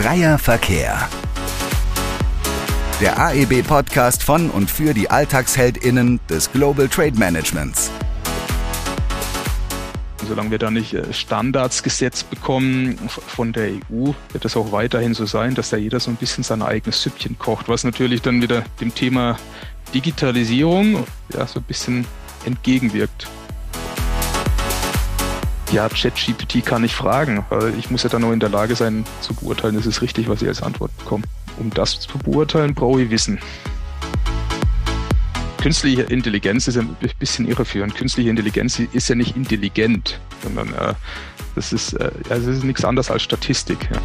Freier Verkehr. Der AEB-Podcast von und für die AlltagsheldInnen des Global Trade Managements. Solange wir da nicht Standards gesetzt bekommen von der EU, wird das auch weiterhin so sein, dass da jeder so ein bisschen sein eigenes Süppchen kocht, was natürlich dann wieder dem Thema Digitalisierung ja so ein bisschen entgegenwirkt. Ja, ChatGPT kann ich fragen, weil ich muss ja dann auch in der Lage sein zu beurteilen, ist es richtig, was ich als Antwort bekomme. Um das zu beurteilen, brauche ich Wissen. Künstliche Intelligenz ist ja ein bisschen irreführend. Künstliche Intelligenz ist ja nicht intelligent, sondern das ist nichts anderes als Statistik. Ja.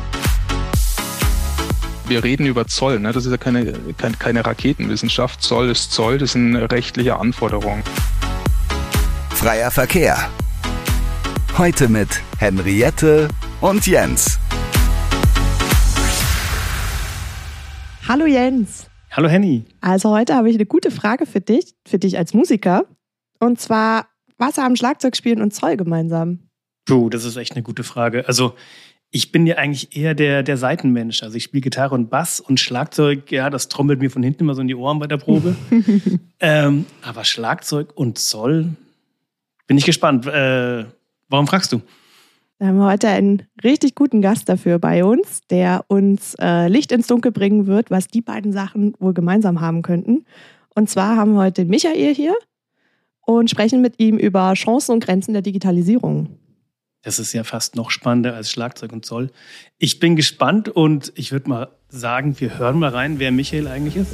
Wir reden über Zoll, ne? Das ist ja keine Raketenwissenschaft. Zoll ist Zoll, das sind rechtliche Anforderungen. Freier Verkehr. Heute mit Henriette und Jens. Hallo Jens. Hallo Henny. Also heute habe ich eine gute Frage für dich als Musiker. Und zwar, was haben Schlagzeugspielen und Zoll gemeinsam? Puh, das ist echt eine gute Frage. Also ich bin ja eigentlich eher der Seitenmensch. Also ich spiele Gitarre und Bass und Schlagzeug, ja, das trommelt mir von hinten immer so in die Ohren bei der Probe. Aber Schlagzeug und Zoll, bin ich gespannt. Warum fragst du? Da haben wir heute einen richtig guten Gast dafür bei uns, der uns Licht ins Dunkel bringen wird, was die beiden Sachen wohl gemeinsam haben könnten. Und zwar haben wir heute den Michael hier und sprechen mit ihm über Chancen und Grenzen der Digitalisierung. Das ist ja fast noch spannender als Schlagzeug und Zoll. Ich bin gespannt und ich würde mal sagen, wir hören mal rein, wer Michael eigentlich ist.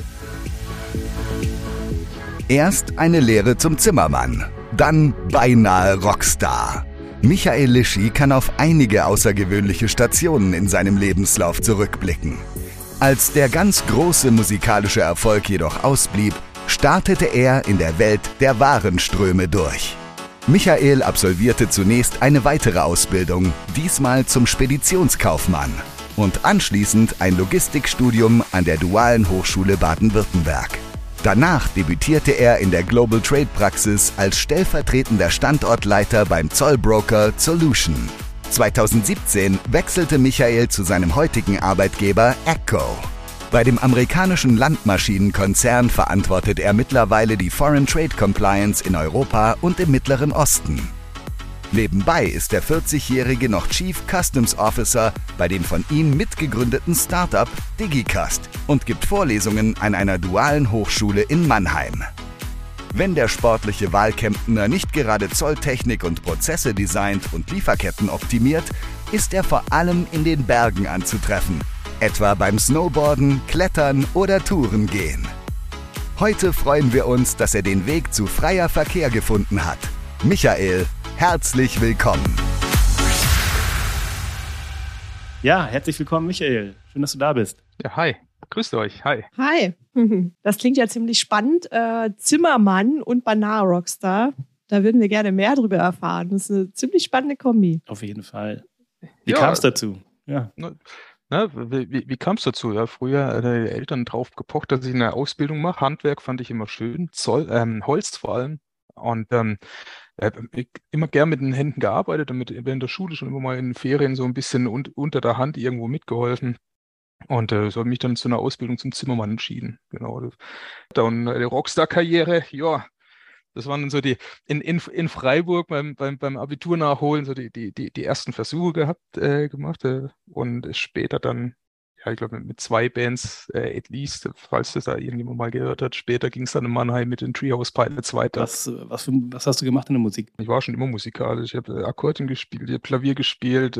Erst eine Lehre zum Zimmermann, dann beinahe Rockstar. Michael Lisci kann auf einige außergewöhnliche Stationen in seinem Lebenslauf zurückblicken. Als der ganz große musikalische Erfolg jedoch ausblieb, startete er in der Welt der Warenströme durch. Michael absolvierte zunächst eine weitere Ausbildung, diesmal zum Speditionskaufmann, und anschließend ein Logistikstudium an der Dualen Hochschule Baden-Württemberg. Danach debütierte er in der Global Trade Praxis als stellvertretender Standortleiter beim Zollbroker Zoll.ution. 2017 wechselte Michael zu seinem heutigen Arbeitgeber Agco. Bei dem amerikanischen Landmaschinenkonzern verantwortet er mittlerweile die Foreign Trade Compliance in Europa und im Mittleren Osten. Nebenbei ist der 40-Jährige noch Chief Customs Officer bei dem von ihm mitgegründeten Startup Digicust und gibt Vorlesungen an einer dualen Hochschule in Mannheim. Wenn der sportliche Wahlkemptner nicht gerade Zolltechnik und Prozesse designt und Lieferketten optimiert, ist er vor allem in den Bergen anzutreffen, etwa beim Snowboarden, Klettern oder Touren gehen. Heute freuen wir uns, dass er den Weg zu freier Verkehr gefunden hat. Michael, herzlich willkommen. Ja, herzlich willkommen, Michael. Schön, dass du da bist. Ja, hi. Grüßt euch. Hi. Hi. Das klingt ja ziemlich spannend. Zimmermann und Banana-Rockstar. Da würden wir gerne mehr drüber erfahren. Das ist eine ziemlich spannende Kombi. Auf jeden Fall. Wie kam es dazu? Ja. Wie kam es dazu? Ja, früher Eltern drauf gepocht, dass ich eine Ausbildung mache. Handwerk fand ich immer schön. Zoll, Holz vor allem. Und immer gern mit den Händen gearbeitet, damit während der Schule schon immer mal in Ferien so ein bisschen unter der Hand irgendwo mitgeholfen. Und so habe ich mich dann zu einer Ausbildung zum Zimmermann entschieden. Genau. Dann die Rockstar-Karriere, ja, das waren dann so die in Freiburg beim Abitur nachholen, so die ersten Versuche gemacht. Und später dann, ja, ich glaube mit zwei Bands, at least, falls das da irgendjemand mal gehört hat. Später ging es dann in Mannheim mit den Treehouse Pilots weiter. Was hast du gemacht in der Musik? Ich war schon immer musikalisch. Ich habe Akkordeon gespielt, ich habe Klavier gespielt.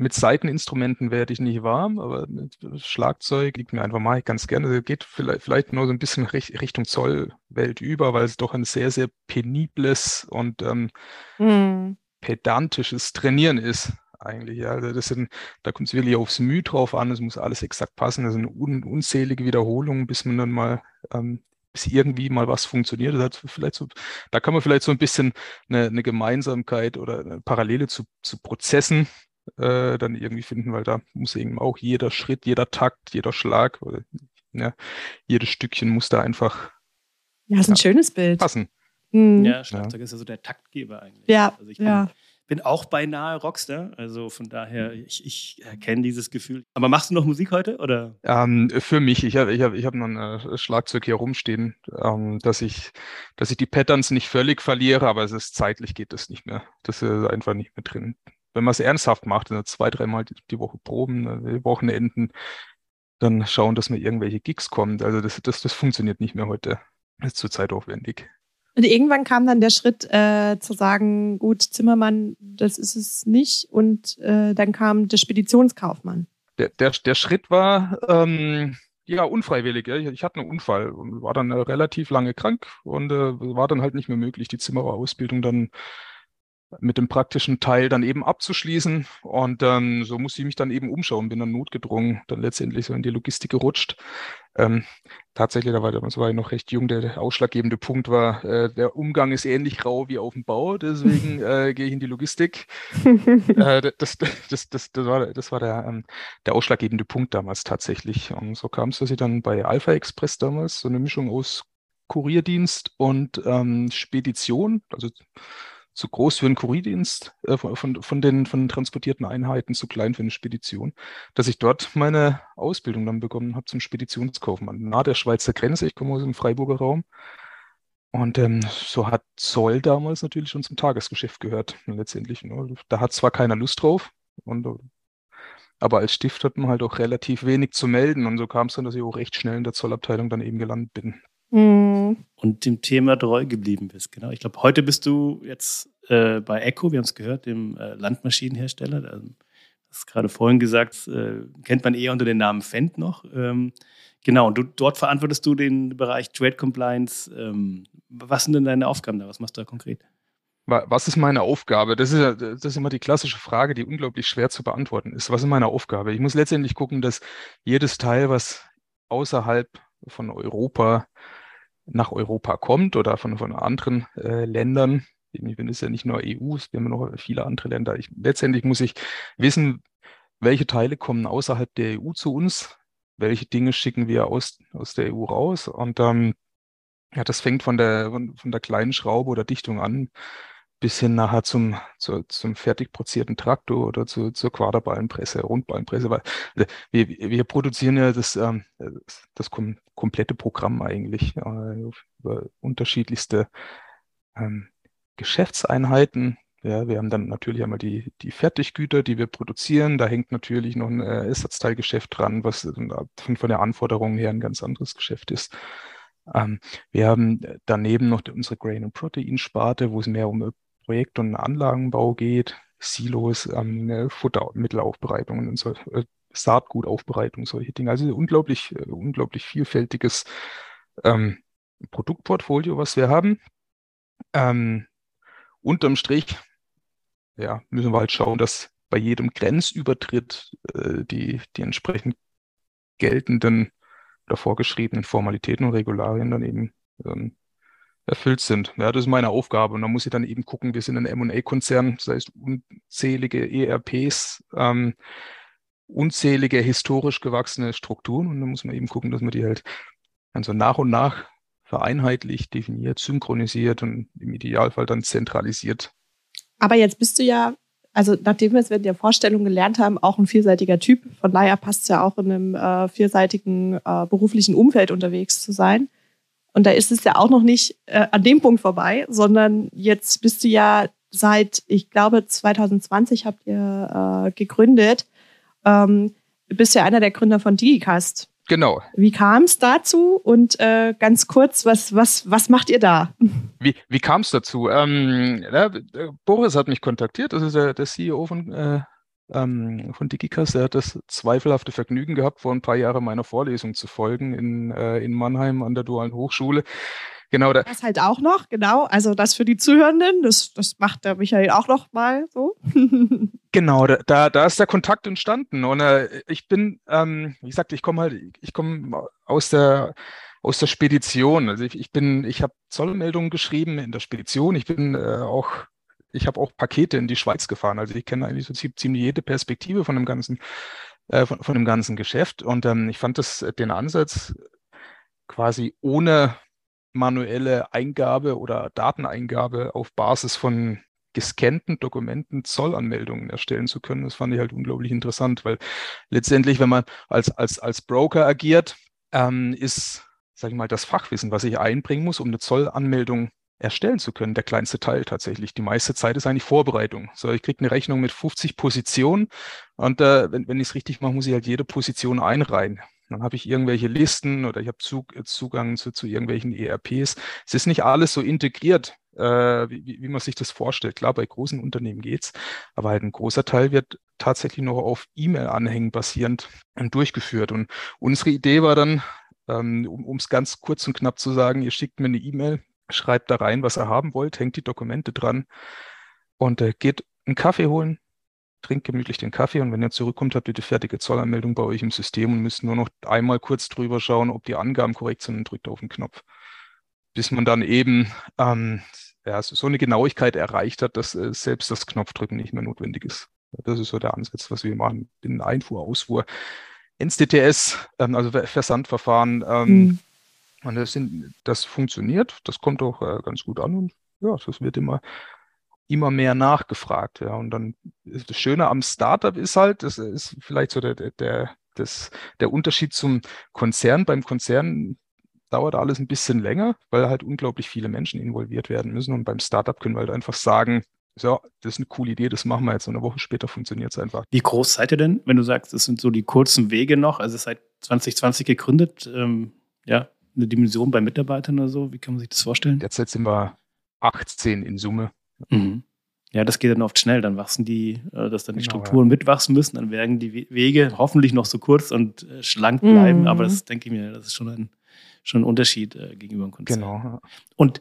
Mit Saiteninstrumenten werde ich nicht warm, aber mit Schlagzeug liegt mir einfach mal ganz gerne. Das geht vielleicht nur so ein bisschen Richtung Zollwelt über, weil es doch ein sehr, sehr penibles und pedantisches Trainieren ist. Eigentlich, ja. Also da kommt es wirklich aufs Mühe drauf an, es muss alles exakt passen, das sind unzählige Wiederholungen, bis man dann mal, bis irgendwie mal was funktioniert. Das hat vielleicht so, da kann man vielleicht so ein bisschen eine Gemeinsamkeit oder eine Parallele zu Prozessen dann irgendwie finden, weil da muss eben auch jeder Schritt, jeder Takt, jeder Schlag, oder, ja, jedes Stückchen muss da einfach passen. Ja, ist ein schönes Bild. Passen. Ja, Schlagzeug ist ja so der Taktgeber eigentlich. Ja, also ich bin bin auch beinahe Rockstar, also von daher, ich erkenne dieses Gefühl. Aber machst du noch Musik heute, oder? Für mich, ich hab noch ein Schlagzeug hier rumstehen, dass ich die Patterns nicht völlig verliere, aber es ist zeitlich geht das nicht mehr. Das ist einfach nicht mehr drin. Wenn man es ernsthaft macht, also 2-3 Mal die Woche proben, Wochenenden, dann schauen, dass mir irgendwelche Gigs kommen. Also das funktioniert nicht mehr heute. Das ist zurzeit aufwendig. Und irgendwann kam dann der Schritt zu sagen, gut, Zimmermann, das ist es nicht. Und dann kam der Speditionskaufmann. Der Schritt war unfreiwillig. Ja. Ich hatte einen Unfall und war dann relativ lange krank und war dann halt nicht mehr möglich, die Zimmererausbildung dann mit dem praktischen Teil dann eben abzuschließen. Und so musste ich mich dann eben umschauen, bin dann notgedrungen, dann letztendlich so in die Logistik gerutscht. Tatsächlich, da war ich noch recht jung, der ausschlaggebende Punkt war, der Umgang ist ähnlich rau wie auf dem Bau, deswegen gehe ich in die Logistik. Das war der ausschlaggebende Punkt damals tatsächlich. Und so kam es, dass ich dann bei Alpha Express damals so eine Mischung aus Kurierdienst und Spedition, also zu groß für einen Kurierdienst, von den transportierten Einheiten zu klein für eine Spedition, dass ich dort meine Ausbildung dann bekommen habe zum Speditionskaufmann, nahe der Schweizer Grenze. Ich komme aus dem Freiburger Raum. Und so hat Zoll damals natürlich schon zum Tagesgeschäft gehört, letztendlich. Ne? Da hat zwar keiner Lust drauf, aber als Stift hat man halt auch relativ wenig zu melden. Und so kam es dann, dass ich auch recht schnell in der Zollabteilung dann eben gelandet bin. Und dem Thema treu geblieben bist, genau. Ich glaube, heute bist du jetzt bei Agco, wir haben es gehört, dem Landmaschinenhersteller. Du hast gerade vorhin gesagt, kennt man eher unter den Namen Fendt noch. Genau, und dort verantwortest du den Bereich Trade Compliance. Was sind denn deine Aufgaben da? Was machst du da konkret? Was ist meine Aufgabe? Das ist immer die klassische Frage, die unglaublich schwer zu beantworten ist. Was ist meine Aufgabe? Ich muss letztendlich gucken, dass jedes Teil, was außerhalb von Europa nach Europa kommt oder von anderen Ländern. Ich bin es ja nicht nur EU, es sind noch viele andere Länder. Letztendlich muss ich wissen, welche Teile kommen außerhalb der EU zu uns, welche Dinge schicken wir aus der EU raus. Und das fängt von der kleinen Schraube oder Dichtung an, bis hin nachher zum fertig produzierten Traktor oder zur Quaderballenpresse, Rundballenpresse, weil wir produzieren ja das komplette Programm eigentlich über unterschiedlichste Geschäftseinheiten. Ja, wir haben dann natürlich einmal die Fertiggüter, die wir produzieren. Da hängt natürlich noch ein Ersatzteilgeschäft dran, was von der Anforderung her ein ganz anderes Geschäft ist. Wir haben daneben noch unsere Grain- und Protein-Sparte, wo es mehr um Projekt- und Anlagenbau geht, Silos, Futtermittelaufbereitung und Saatgutaufbereitung, solche Dinge. Also unglaublich vielfältiges Produktportfolio, was wir haben. Unterm Strich müssen wir halt schauen, dass bei jedem Grenzübertritt die entsprechend geltenden oder vorgeschriebenen Formalitäten und Regularien dann eben erfüllt sind. Ja, das ist meine Aufgabe. Und da muss ich dann eben gucken, wir sind ein M&A-Konzern, das heißt unzählige ERPs, unzählige historisch gewachsene Strukturen. Und da muss man eben gucken, dass man die halt also nach und nach vereinheitlicht, definiert, synchronisiert und im Idealfall dann zentralisiert. Aber jetzt bist du ja, also nachdem wir es während der Vorstellung gelernt haben, auch ein vielseitiger Typ. Von daher passt es ja auch in einem vielseitigen beruflichen Umfeld unterwegs zu sein. Und da ist es ja auch noch nicht an dem Punkt vorbei, sondern jetzt bist du ja seit, ich glaube, 2020 habt ihr gegründet. Bist ja einer der Gründer von Digicust. Genau. Wie kam es dazu? Und ganz kurz, was macht ihr da? Wie kam es dazu? Boris hat mich kontaktiert, das ist der CEO von Digicust. Er hat das zweifelhafte Vergnügen gehabt, vor ein paar Jahren meiner Vorlesung zu folgen in Mannheim an der Dualen Hochschule. Genau, das halt auch noch, genau. Also das für die Zuhörenden, das macht der Michael auch noch mal so. Genau, da ist der Kontakt entstanden. Und ich bin, wie gesagt, ich komme aus der Spedition. Also ich habe Zollmeldungen geschrieben in der Spedition. Ich habe auch Pakete in die Schweiz gefahren. Also ich kenne eigentlich so ziemlich jede Perspektive von dem ganzen Geschäft. Und ich fand den Ansatz quasi ohne manuelle Eingabe oder Dateneingabe auf Basis von gescannten Dokumenten Zollanmeldungen erstellen zu können. Das fand ich halt unglaublich interessant, weil letztendlich, wenn man als Broker agiert, ist, sag ich mal, das Fachwissen, was ich einbringen muss, um eine Zollanmeldung erstellen zu können, der kleinste Teil tatsächlich. Die meiste Zeit ist eigentlich Vorbereitung. So, ich kriege eine Rechnung mit 50 Positionen und wenn ich es richtig mache, muss ich halt jede Position einreihen. Dann habe ich irgendwelche Listen oder ich habe Zugang zu irgendwelchen ERPs. Es ist nicht alles so integriert, wie man sich das vorstellt. Klar, bei großen Unternehmen geht's, aber halt ein großer Teil wird tatsächlich noch auf E-Mail-Anhängen basierend durchgeführt. Und unsere Idee war dann, um es ganz kurz und knapp zu sagen, ihr schickt mir eine E-Mail, schreibt da rein, was ihr haben wollt, hängt die Dokumente dran und geht einen Kaffee holen, trinkt gemütlich den Kaffee und wenn ihr zurückkommt, habt ihr die fertige Zollanmeldung bei euch im System und müsst nur noch einmal kurz drüber schauen, ob die Angaben korrekt sind und drückt auf den Knopf. Bis man dann eben so eine Genauigkeit erreicht hat, dass selbst das Knopfdrücken nicht mehr notwendig ist. Das ist so der Ansatz, was wir machen. In Einfuhr, Ausfuhr, ins DTS, also Versandverfahren, und das funktioniert, das kommt auch ganz gut an und ja, das wird immer mehr nachgefragt. Ja. Und dann das Schöne am Startup ist halt, das ist vielleicht so der Unterschied zum Konzern. Beim Konzern dauert alles ein bisschen länger, weil halt unglaublich viele Menschen involviert werden müssen. Und beim Startup können wir halt einfach sagen, so, das ist eine coole Idee, das machen wir jetzt. Und eine Woche später funktioniert es einfach. Wie groß seid ihr denn, wenn du sagst, das sind so die kurzen Wege noch? Also seit 2020 gegründet, eine Dimension bei Mitarbeitern oder so? Wie kann man sich das vorstellen? Derzeit sind wir 18 in Summe. Mhm. Ja, das geht dann oft schnell. Dann wachsen die Strukturen mitwachsen müssen. Dann werden die Wege hoffentlich noch so kurz und schlank bleiben. Aber das denke ich mir, das ist schon ein Unterschied gegenüber dem Konzern. Genau. Und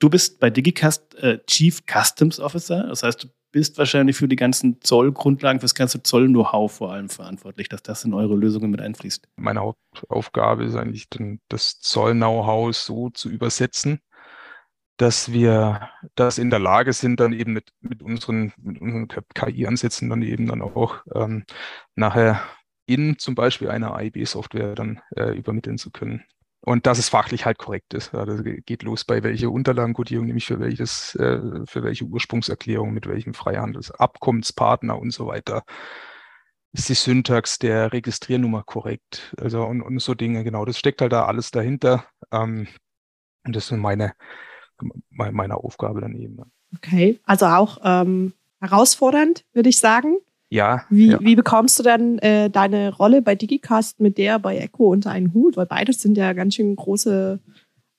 du bist bei Digicust Chief Customs Officer. Das heißt, du bist wahrscheinlich für die ganzen Zollgrundlagen, für das ganze Zoll-Know-how vor allem verantwortlich, dass das in eure Lösungen mit einfließt. Meine Hauptaufgabe ist eigentlich, das Zoll-Know-how so zu übersetzen, dass wir das in der Lage sind, dann eben mit unseren KI-Ansätzen dann eben dann auch nachher in zum Beispiel einer AIB-Software dann übermitteln zu können. Und dass es fachlich halt korrekt ist. Ja, das geht los bei welcher Unterlagencodierung, nämlich für welche Ursprungserklärung, mit welchem Freihandelsabkommenspartner und so weiter. Ist die Syntax der Registriernummer korrekt? Also und so Dinge, genau. Das steckt halt da alles dahinter. Und das ist meine Aufgabe dann eben. Okay, also auch herausfordernd, würde ich sagen. Ja. Wie bekommst du dann deine Rolle bei Digicust mit der bei Agco unter einen Hut? Weil beides sind ja ganz schön große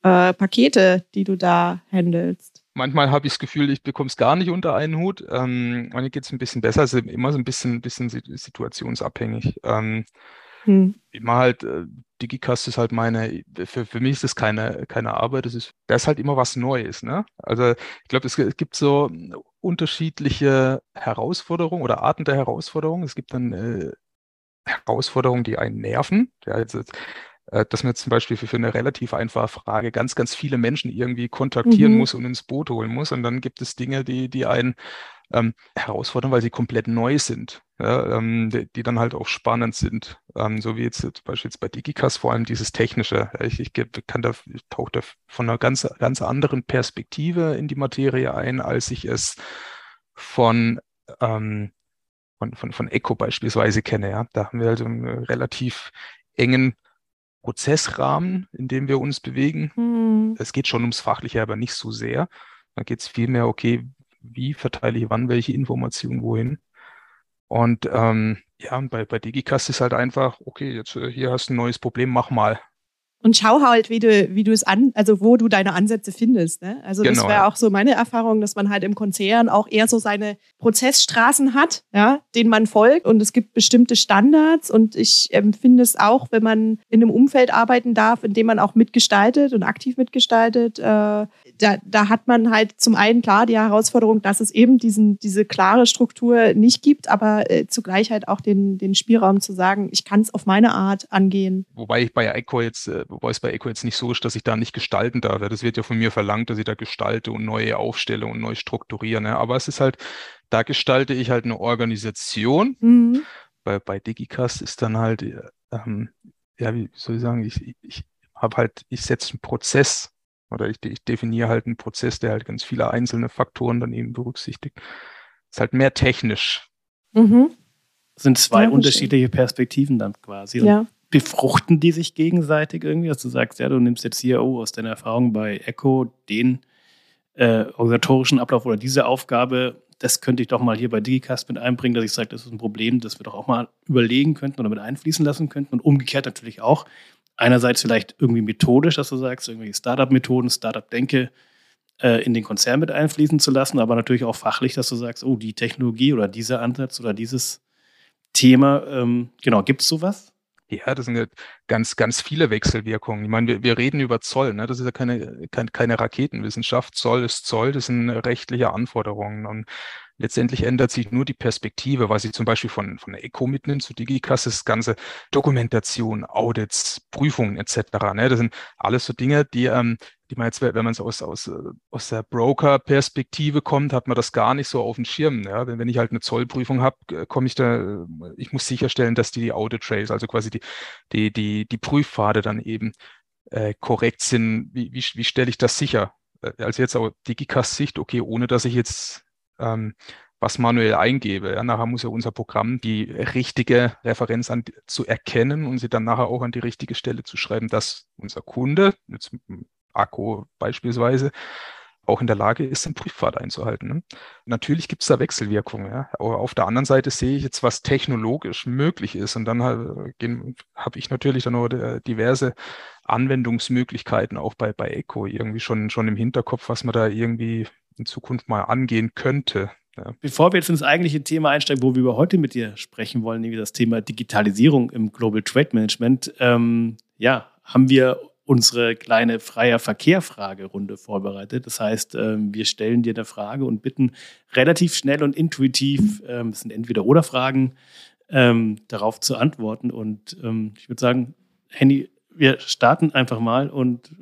Pakete, die du da handelst. Manchmal habe ich das Gefühl, ich bekomme es gar nicht unter einen Hut. Manchmal geht es ein bisschen besser, es ist immer so ein bisschen situationsabhängig. Immer halt, Digicust ist halt für mich ist das keine Arbeit, das ist halt immer was Neues, ne? Also ich glaube, es gibt so unterschiedliche Herausforderungen oder Arten der Herausforderungen. Es gibt dann Herausforderungen, die einen nerven, ja, also, dass man zum Beispiel für eine relativ einfache Frage ganz, ganz viele Menschen irgendwie kontaktieren muss und ins Boot holen muss. Und dann gibt es Dinge, die einen herausfordern, weil sie komplett neu sind, ja, die dann halt auch spannend sind. So wie jetzt zum Beispiel bei Digicust vor allem dieses Technische. Ich tauche da von einer ganz, ganz anderen Perspektive in die Materie ein, als ich es von Agco beispielsweise kenne. Ja. Da haben wir halt einen relativ engen Prozessrahmen, in dem wir uns bewegen. Es geht schon ums Fachliche, aber nicht so sehr. Da geht es vielmehr, okay, wie verteile ich wann welche Informationen wohin? Und bei Digicust ist halt einfach, okay, jetzt hier hast du ein neues Problem, mach mal. Und schau halt, wie du es an, also wo du deine Ansätze findest, ne? Also genau, das wäre auch so meine Erfahrung, dass man halt im Konzern auch eher so seine Prozessstraßen hat, ja, denen man folgt und es gibt bestimmte Standards und ich empfinde es auch, wenn man in einem Umfeld arbeiten darf, in dem man auch mitgestaltet und aktiv mitgestaltet, da hat man halt zum einen klar die Herausforderung, dass es eben diese klare Struktur nicht gibt, aber zugleich halt auch den Spielraum zu sagen, ich kann es auf meine Art angehen. Wobei es bei Agco jetzt nicht so ist, dass ich da nicht gestalten darf. Das wird ja von mir verlangt, dass ich da gestalte und neu aufstelle und neu strukturiere. Ne? Aber es ist halt, da gestalte ich halt eine Organisation. Bei Digicust ist dann halt, ich setze einen Prozess Oder ich definiere halt einen Prozess, der halt ganz viele einzelne Faktoren dann eben berücksichtigt. Ist halt mehr technisch. Mhm. Das sind zwei unterschiedliche Perspektiven dann quasi. Ja. Und befruchten die sich gegenseitig irgendwie, dass du sagst, ja, du nimmst jetzt hier aus deiner Erfahrung bei Agco den organisatorischen Ablauf oder diese Aufgabe, das könnte ich doch mal hier bei Digicust mit einbringen, dass ich sage, das ist ein Problem, das wir doch auch mal überlegen könnten oder mit einfließen lassen könnten. Und umgekehrt natürlich auch. Einerseits vielleicht irgendwie methodisch, dass du sagst, irgendwelche Startup-Methoden, Startup-Denke in den Konzern mit einfließen zu lassen, aber natürlich auch fachlich, dass du sagst, oh, die Technologie oder dieser Ansatz oder dieses Thema, genau, gibt es sowas? Ja, das sind ganz, ganz viele Wechselwirkungen. Ich meine, wir reden über Zoll, ne? Das ist ja keine Raketenwissenschaft. Zoll ist Zoll, das sind rechtliche Anforderungen und letztendlich ändert sich nur die Perspektive, weil sie zum Beispiel von der Agco mitnimmt zu Digicast, das ganze Dokumentation, Audits, Prüfungen etc. Ne? Das sind alles so Dinge, die man jetzt, wenn man es aus der Broker-Perspektive kommt, hat man das gar nicht so auf dem Schirm. Ja? Wenn ich halt eine Zollprüfung habe, ich muss sicherstellen, dass die Audit-Trails, also quasi die Prüfpfade dann eben korrekt sind. Wie stelle ich das sicher? Also jetzt auch Digicast-Sicht, okay, ohne dass ich jetzt was manuell eingebe. Ja, nachher muss ja unser Programm die richtige Referenz zu erkennen und sie dann nachher auch an die richtige Stelle zu schreiben, dass unser Kunde, jetzt Agco beispielsweise, auch in der Lage ist, den Prüfpfad einzuhalten. Ne? Natürlich gibt es da Wechselwirkungen. Ja? Aber auf der anderen Seite sehe ich jetzt, was technologisch möglich ist. Und dann habe ich natürlich dann noch diverse Anwendungsmöglichkeiten auch bei Agco irgendwie schon im Hinterkopf, was man da irgendwie in Zukunft mal angehen könnte. Ja. Bevor wir jetzt ins eigentliche Thema einsteigen, wo wir über heute mit dir sprechen wollen, nämlich das Thema Digitalisierung im Global Trade Management, haben wir unsere kleine freier Verkehr-Fragerunde vorbereitet. Das heißt, wir stellen dir eine Frage und bitten relativ schnell und intuitiv, es sind Entweder-oder-Fragen, darauf zu antworten. Und ich würde sagen, Henny, wir starten einfach mal und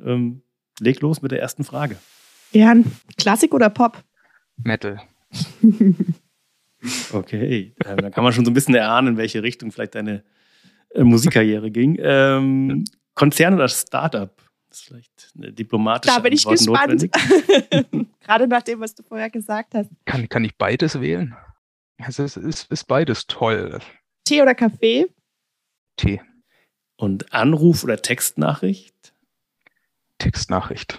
leg los mit der ersten Frage. Gern. Klassik oder Pop? Metal. Okay, da kann man schon so ein bisschen erahnen, in welche Richtung vielleicht deine Musikkarriere ging. Konzern oder Startup? Das ist vielleicht eine diplomatische Antwort notwendig. Da bin ich gespannt. Gerade nach dem, was du vorher gesagt hast. Kann ich beides wählen? Also es ist beides toll. Tee oder Kaffee? Tee. Und Anruf oder Textnachricht? Textnachricht.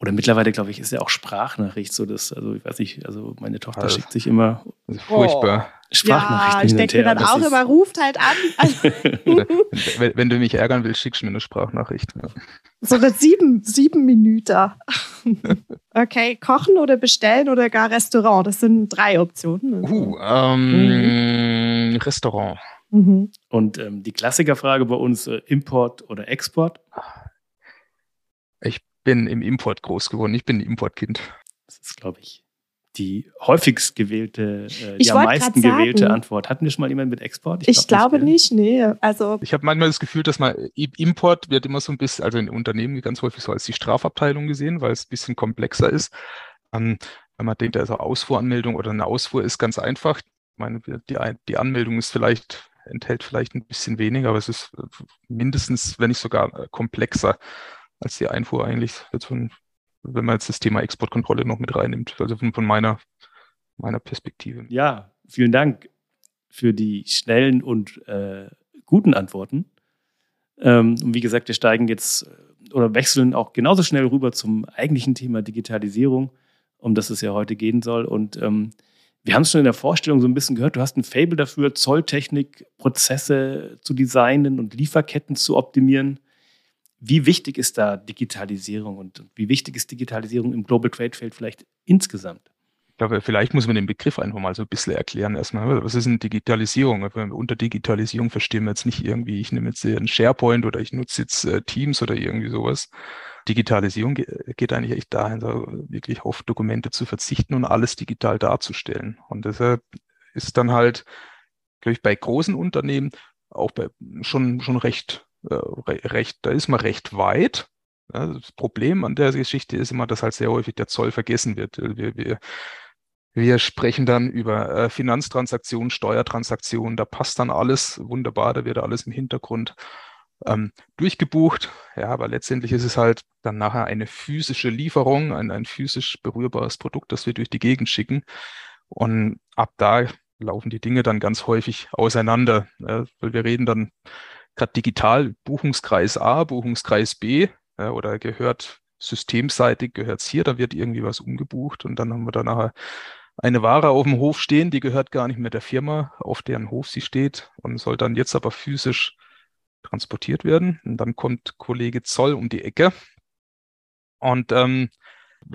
Oder mittlerweile, glaube ich, ist ja auch Sprachnachricht so, dass, also ich weiß nicht, also meine Tochter schickt sich immer furchtbar Sprachnachrichten. Ja, ich denke dann auch immer, ruft halt an. Also wenn du mich ärgern willst, schickst du mir eine Sprachnachricht. Ja. So eine 7 Minuten. Okay, kochen oder bestellen oder gar Restaurant, das sind 3 Optionen. Restaurant. Mhm. Und die Klassikerfrage bei uns, Import oder Export? Ich bin im Import groß geworden. Ich bin ein Importkind. Das ist, glaube ich, die häufigst gewählte, am meisten gewählte Antwort. Hatten wir schon mal jemanden mit Export? Ich glaube nicht, nee. Also ich habe manchmal das Gefühl, dass man Import wird immer so ein bisschen, also in Unternehmen ganz häufig so als die Strafabteilung gesehen, weil es ein bisschen komplexer ist. Wenn man denkt, also Ausfuhranmeldung oder eine Ausfuhr ist ganz einfach. Ich meine, die Anmeldung ist enthält vielleicht ein bisschen weniger, aber es ist mindestens, wenn nicht sogar komplexer als die Einfuhr eigentlich, wenn man jetzt das Thema Exportkontrolle noch mit reinnimmt, also von meiner Perspektive. Ja, vielen Dank für die schnellen und guten Antworten. Und wie gesagt, wir steigen jetzt oder wechseln auch genauso schnell rüber zum eigentlichen Thema Digitalisierung, um das es ja heute gehen soll. Und wir haben es schon in der Vorstellung so ein bisschen gehört, du hast ein Faible dafür, Zolltechnik, Prozesse zu designen und Lieferketten zu optimieren. Wie wichtig ist da Digitalisierung und wie wichtig ist Digitalisierung im Global Trade Feld vielleicht insgesamt? Ich glaube, vielleicht muss man den Begriff einfach mal so ein bisschen erklären erstmal. Was ist denn Digitalisierung? Unter Digitalisierung verstehen wir jetzt nicht irgendwie, ich nehme jetzt einen SharePoint oder ich nutze jetzt Teams oder irgendwie sowas. Digitalisierung geht eigentlich echt dahin, wirklich auf Dokumente zu verzichten und alles digital darzustellen. Und deshalb ist dann halt, glaube ich, bei großen Unternehmen auch schon recht, da ist man recht weit. Das Problem an der Geschichte ist immer, dass halt sehr häufig der Zoll vergessen wird. Wir sprechen dann über Finanztransaktionen, Steuertransaktionen, da passt dann alles wunderbar, da wird alles im Hintergrund durchgebucht. Ja, aber letztendlich ist es halt dann nachher eine physische Lieferung, ein physisch berührbares Produkt, das wir durch die Gegend schicken. Und ab da laufen die Dinge dann ganz häufig auseinander, weil wir reden dann gerade digital Buchungskreis A, Buchungskreis B, oder gehört systemseitig, gehört es hier, da wird irgendwie was umgebucht und dann haben wir da nachher eine Ware auf dem Hof stehen, die gehört gar nicht mehr der Firma, auf deren Hof sie steht und soll dann jetzt aber physisch transportiert werden. Und dann kommt Kollege Zoll um die Ecke. Und wenn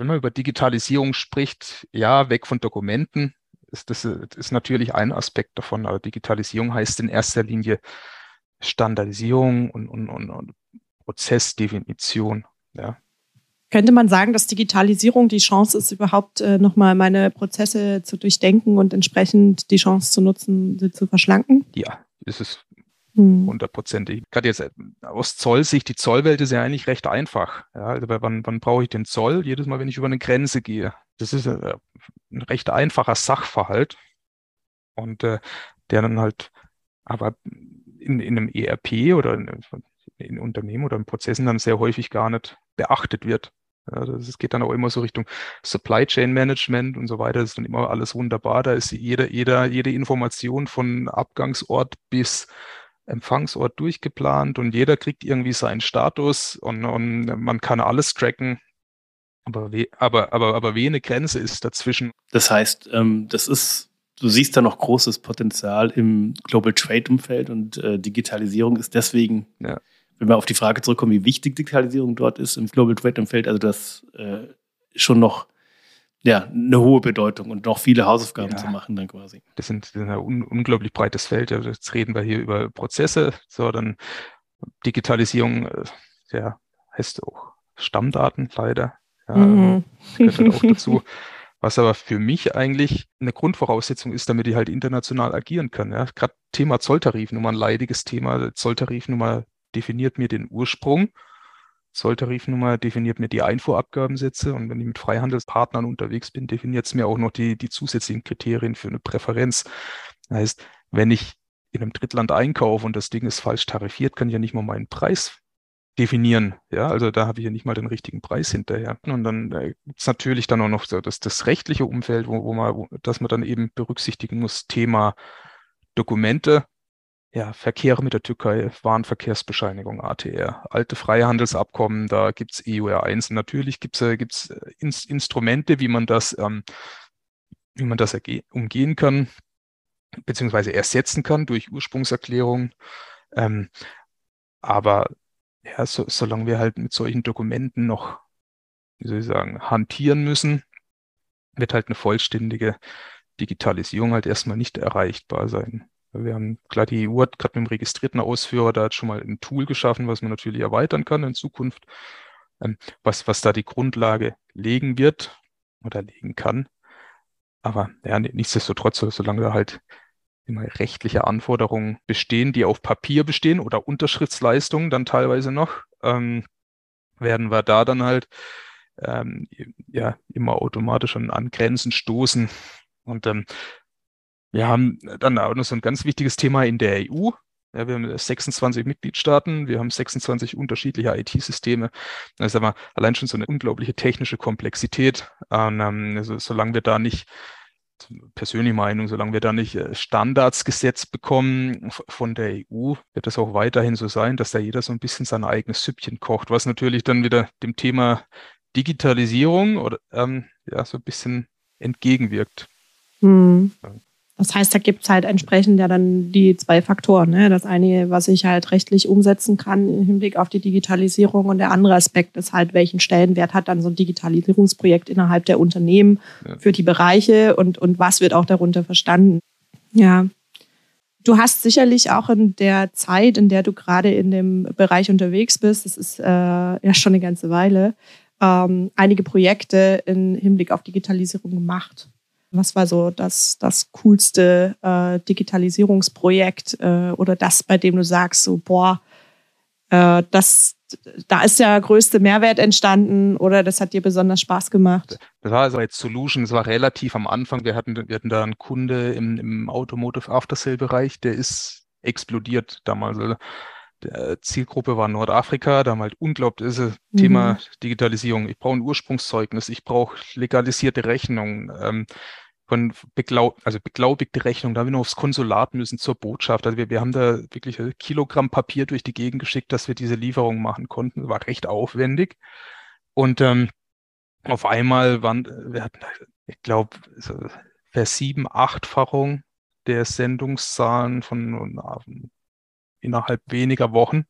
man über Digitalisierung spricht, ja, weg von Dokumenten, das ist natürlich ein Aspekt davon. Aber Digitalisierung heißt in erster Linie Standardisierung und Prozessdefinition, ja. Könnte man sagen, dass Digitalisierung die Chance ist, überhaupt nochmal meine Prozesse zu durchdenken und entsprechend die Chance zu nutzen, sie zu verschlanken? Ja, ist es 100%. Gerade jetzt aus Zollsicht, die Zollwelt ist ja eigentlich recht einfach. Ja, also wann brauche ich den Zoll? Jedes Mal, wenn ich über eine Grenze gehe. Das ist ein recht einfacher Sachverhalt und der dann halt aber in einem ERP oder in Unternehmen oder in Prozessen dann sehr häufig gar nicht beachtet wird. Ja, das geht dann auch immer so Richtung Supply Chain Management und so weiter. Das ist dann immer alles wunderbar. Da ist jede Information von Abgangsort bis Empfangsort durchgeplant und jeder kriegt irgendwie seinen Status und man kann alles tracken. Aber wie eine Grenze ist dazwischen. Das heißt, du siehst da noch großes Potenzial im Global Trade Umfeld und Digitalisierung ist deswegen, ja. Wenn wir auf die Frage zurückkommen, wie wichtig Digitalisierung dort ist im Global Trade Umfeld, also das schon noch eine hohe Bedeutung und noch viele Hausaufgaben zu machen dann quasi. Das ist ein unglaublich breites Feld. Ja, jetzt reden wir hier über Prozesse, so dann Digitalisierung, heißt auch Stammdaten leider. Ja, gehört halt auch dazu. Was aber für mich eigentlich eine Grundvoraussetzung ist, damit ich halt international agieren kann. Ja? Gerade Thema Zolltarifnummer, ein leidiges Thema. Zolltarifnummer definiert mir den Ursprung. Zolltarifnummer definiert mir die Einfuhrabgabensätze. Und wenn ich mit Freihandelspartnern unterwegs bin, definiert es mir auch noch die zusätzlichen Kriterien für eine Präferenz. Das heißt, wenn ich in einem Drittland einkaufe und das Ding ist falsch tarifiert, kann ich ja nicht mal meinen Preis definieren. Ja, also da habe ich ja nicht mal den richtigen Preis hinterher. Und dann gibt es natürlich dann auch noch so das rechtliche Umfeld, das man dann eben berücksichtigen muss. Thema Dokumente, Verkehre mit der Türkei, Warenverkehrsbescheinigung, ATR, alte Freihandelsabkommen, da gibt es EUR1. Und natürlich gibt's Instrumente, wie man das umgehen kann, beziehungsweise ersetzen kann durch Ursprungserklärungen. Aber solange wir halt mit solchen Dokumenten noch, hantieren müssen, wird halt eine vollständige Digitalisierung halt erstmal nicht erreichbar sein. Wir haben, klar, die EU hat gerade mit dem registrierten Ausführer da schon mal ein Tool geschaffen, was man natürlich erweitern kann in Zukunft, was da die Grundlage legen wird oder legen kann. Aber nichtsdestotrotz, solange da halt immer rechtliche Anforderungen bestehen, die auf Papier bestehen oder Unterschriftsleistungen dann teilweise noch, werden wir da dann halt immer automatisch an Grenzen stoßen. Und wir haben dann auch noch so ein ganz wichtiges Thema in der EU. Ja, wir haben 26 Mitgliedstaaten, wir haben 26 unterschiedliche IT-Systeme. Das ist aber allein schon so eine unglaubliche technische Komplexität. Und, solange wir da nicht Standards gesetzt bekommen von der EU, wird das auch weiterhin so sein, dass da jeder so ein bisschen sein eigenes Süppchen kocht, was natürlich dann wieder dem Thema Digitalisierung oder so ein bisschen entgegenwirkt. Mhm. Das heißt, da gibt es halt entsprechend dann die zwei Faktoren. Ne? Das eine, was ich halt rechtlich umsetzen kann im Hinblick auf die Digitalisierung, und der andere Aspekt ist halt, welchen Stellenwert hat dann so ein Digitalisierungsprojekt innerhalb der Unternehmen für die Bereiche und was wird auch darunter verstanden. Ja. Du hast sicherlich auch in der Zeit, in der du gerade in dem Bereich unterwegs bist, das ist schon eine ganze Weile, einige Projekte im Hinblick auf Digitalisierung gemacht. Was war so das coolste Digitalisierungsprojekt oder das, bei dem du sagst, so da ist der größte Mehrwert entstanden oder das hat dir besonders Spaß gemacht? Das war also jetzt Zoll.ution, das war relativ am Anfang. Wir hatten da einen Kunde im Automotive After-Sale-Bereich, der ist explodiert damals. Zielgruppe war Nordafrika, da haben halt unglaublich ist das Thema Digitalisierung. Ich brauche ein Ursprungszeugnis, ich brauche legalisierte Rechnungen, beglaubigte Rechnung, da haben wir noch aufs Konsulat müssen zur Botschaft. Also wir haben da wirklich ein Kilogramm Papier durch die Gegend geschickt, dass wir diese Lieferung machen konnten. Das war recht aufwendig. Und auf einmal wir hatten, ich glaube, so Ver-7-8-Fachung der Sendungszahlen von innerhalb weniger Wochen.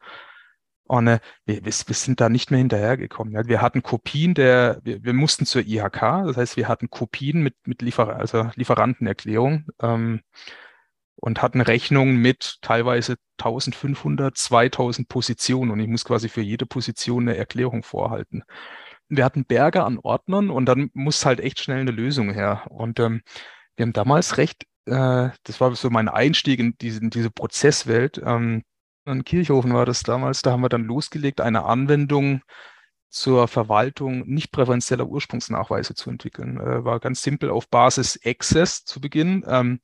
Und wir sind da nicht mehr hinterhergekommen. Wir hatten Kopien wir mussten zur IHK, das heißt, wir hatten Kopien mit Lieferantenerklärung und hatten Rechnungen mit teilweise 1500, 2000 Positionen und ich muss quasi für jede Position eine Erklärung vorhalten. Wir hatten Berge an Ordnern und dann muss halt echt schnell eine Lösung her. Und wir haben damals das war so mein Einstieg in diese Prozesswelt, in Kirchhofen war das damals, da haben wir dann losgelegt, eine Anwendung zur Verwaltung nicht präferenzieller Ursprungsnachweise zu entwickeln. War ganz simpel auf Basis Access zu Beginn,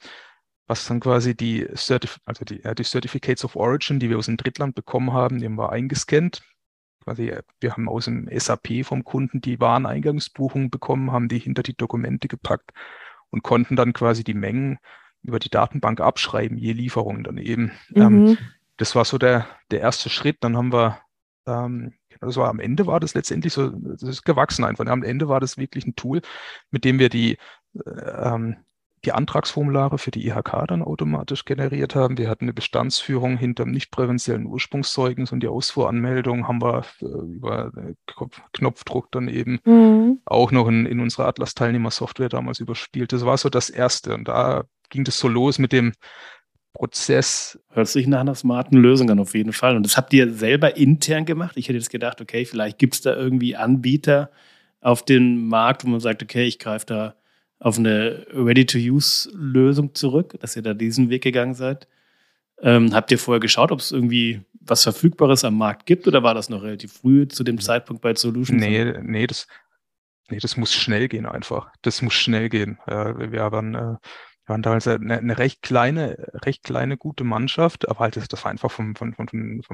was dann quasi die Certificates of Origin, die wir aus dem Drittland bekommen haben, die haben wir eingescannt. Quasi, wir haben aus dem SAP vom Kunden die Wareneingangsbuchungen bekommen, haben die hinter die Dokumente gepackt und konnten dann quasi die Mengen über die Datenbank abschreiben, je Lieferung dann eben. Das war so der erste Schritt. Dann haben wir, am Ende war das letztendlich so, das ist gewachsen einfach. Am Ende war das wirklich ein Tool, mit dem wir die Antragsformulare für die IHK dann automatisch generiert haben. Wir hatten eine Bestandsführung hinterm nicht präferenziellen Ursprungszeugnis und die Ausfuhranmeldung haben wir über Knopfdruck dann eben auch noch in unsere Atlas-Teilnehmer-Software damals überspielt. Das war so das Erste. Und da ging das so los mit dem Prozess. Hört sich nach einer smarten Lösung an, auf jeden Fall. Und das habt ihr selber intern gemacht? Ich hätte jetzt gedacht, okay, vielleicht gibt es da irgendwie Anbieter auf dem Markt, wo man sagt, okay, ich greife da auf eine Ready-to-Use-Lösung zurück, dass ihr da diesen Weg gegangen seid. Habt ihr vorher geschaut, ob es irgendwie was Verfügbares am Markt gibt oder war das noch relativ früh zu dem Zeitpunkt bei Zoll.ution? Nee, das muss schnell gehen einfach. Das muss schnell gehen. Wir waren damals eine recht kleine, gute Mannschaft, aber halt das war einfach vom